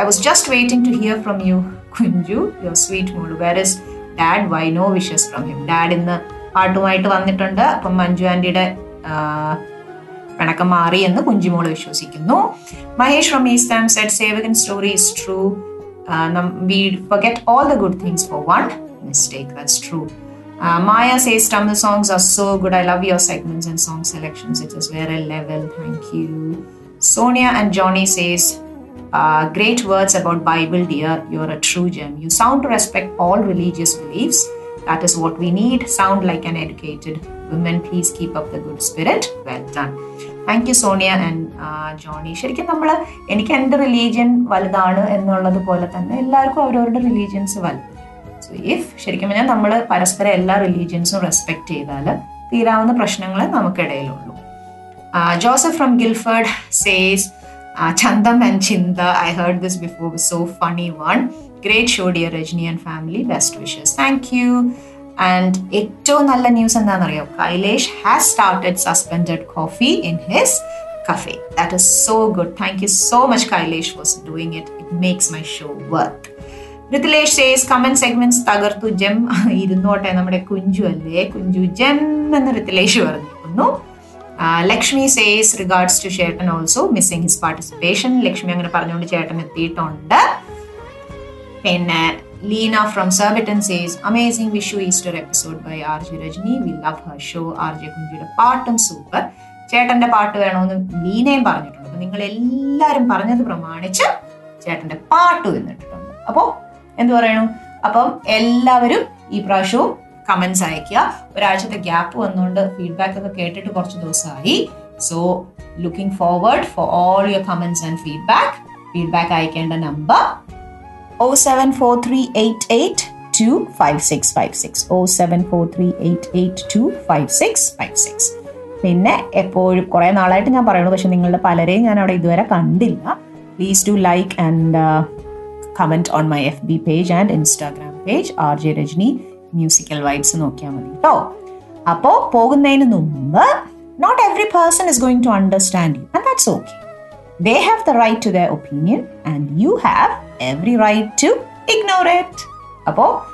I was just waiting to hear from you, Kunju. Your sweet Molu. Where is Dad? Why no wishes from him? Dad in the പാട്ടുമായിട്ട് വന്നിട്ടുണ്ട്. അപ്പം മഞ്ജു ആൻറ്റിയുടെ പിണക്കം മാറി എന്ന് കുഞ്ചു മോള് വിശ്വസിക്കുന്നു. Mahesh from East Ham said, Sevagan story is true. We forget all the good things for one mistake. That's true. Maya says Tamil songs are so good. I love your segments and song selections. It is very level. Thank you. Sonia and Johnny says great words about Bible, dear. You're a true gem. You sound to respect all religious beliefs. That is what we need. Sound like an educated woman. Please keep up the good spirit. Well done. Thank you, Sonia and Johnny. ശരിക്കും നമ്മൾ എനിക്ക് എൻ്റെ റിലീജിയൻ വലുതാണ് എന്നുള്ളത് പോലെ തന്നെ എല്ലാവർക്കും അവരവരുടെ റിലീജിയൻസ് വലുത്. സോ ഇഫ് ശരിക്കും പറഞ്ഞാൽ നമ്മൾ പരസ്പരം എല്ലാ റിലീജിയൻസും റെസ്പെക്ട് ചെയ്താൽ തീരാവുന്ന പ്രശ്നങ്ങൾ നമുക്കിടയിലുള്ളൂ. ജോസഫ് ഫ്രം ഗിൽഫേർഡ് സേസ് ചന്തം ആൻഡ് ചിന്ത. I heard this before, so funny one. Great show dear Rajani and family. Best wishes. Thank you. And ഏറ്റവും നല്ല ന്യൂസ് എന്താണെന്നറിയോ? Kailesh has started suspended coffee in his cafe. That is so good. Thank you so much Kailesh was doing it. It makes my show work. Rithilesh says, comment segments തകർത്തു ജം. ഇരുന്നോട്ടെ, നമ്മുടെ കുഞ്ചു അല്ലേ, കുഞ്ചു ജം എന്ന് ഋത്തിലേഷ് പറഞ്ഞിരിക്കുന്നു. ലക്ഷ്മി says, regards to ചേട്ടൻ also missing his participation. Lakshmi അങ്ങനെ പറഞ്ഞുകൊണ്ട് ചേട്ടൻ എത്തിയിട്ടുണ്ട്. പിന്നെ Leena from Surbiton says, amazing Vishu Easter episode by R G Rajni. We love her show. R J കുഞ്ചിയുടെ പാട്ടും സൂപ്പർ. ചേട്ടൻ്റെ പാട്ട് വേണമെന്ന് ലീനയും പറഞ്ഞിട്ടുണ്ട്. അപ്പം നിങ്ങൾ എല്ലാവരും പറഞ്ഞത് പ്രമാണിച്ച് ചേട്ടൻ്റെ പാട്ട് വന്നിട്ടുണ്ട്. അപ്പോൾ എന്തു പറയണു? അപ്പം എല്ലാവരും ഈ പ്രാവശ്യവും കമൻസ് അയക്കുക. ഒരാഴ്ചത്തെ ഗ്യാപ്പ് വന്നുകൊണ്ട് ഫീഡ്ബാക്ക് ഒക്കെ കേട്ടിട്ട് കുറച്ച് ദിവസമായി. So looking forward for all your comments and feedback. Feedback അയക്കേണ്ട നമ്പർ 07438825656 07438825656. പിന്നെ എപ്പോഴും കുറെ നാളായിട്ട് ഞാൻ പറയുള്ളൂ, പക്ഷെ നിങ്ങളുടെ പലരെയും ഞാൻ അവിടെ ഇതുവരെ കണ്ടില്ല. Please to like and comment on my FB page and ഇൻസ്റ്റാഗ്രാം page RJ Rajni musical vibes നോക്കിയാൽ മതി കേട്ടോ. അപ്പോൾ പോകുന്നതിന് മുമ്പ്, not every person is going to understand you, and that's okay. They have the right to their opinion and you have every right to ignore it. Apo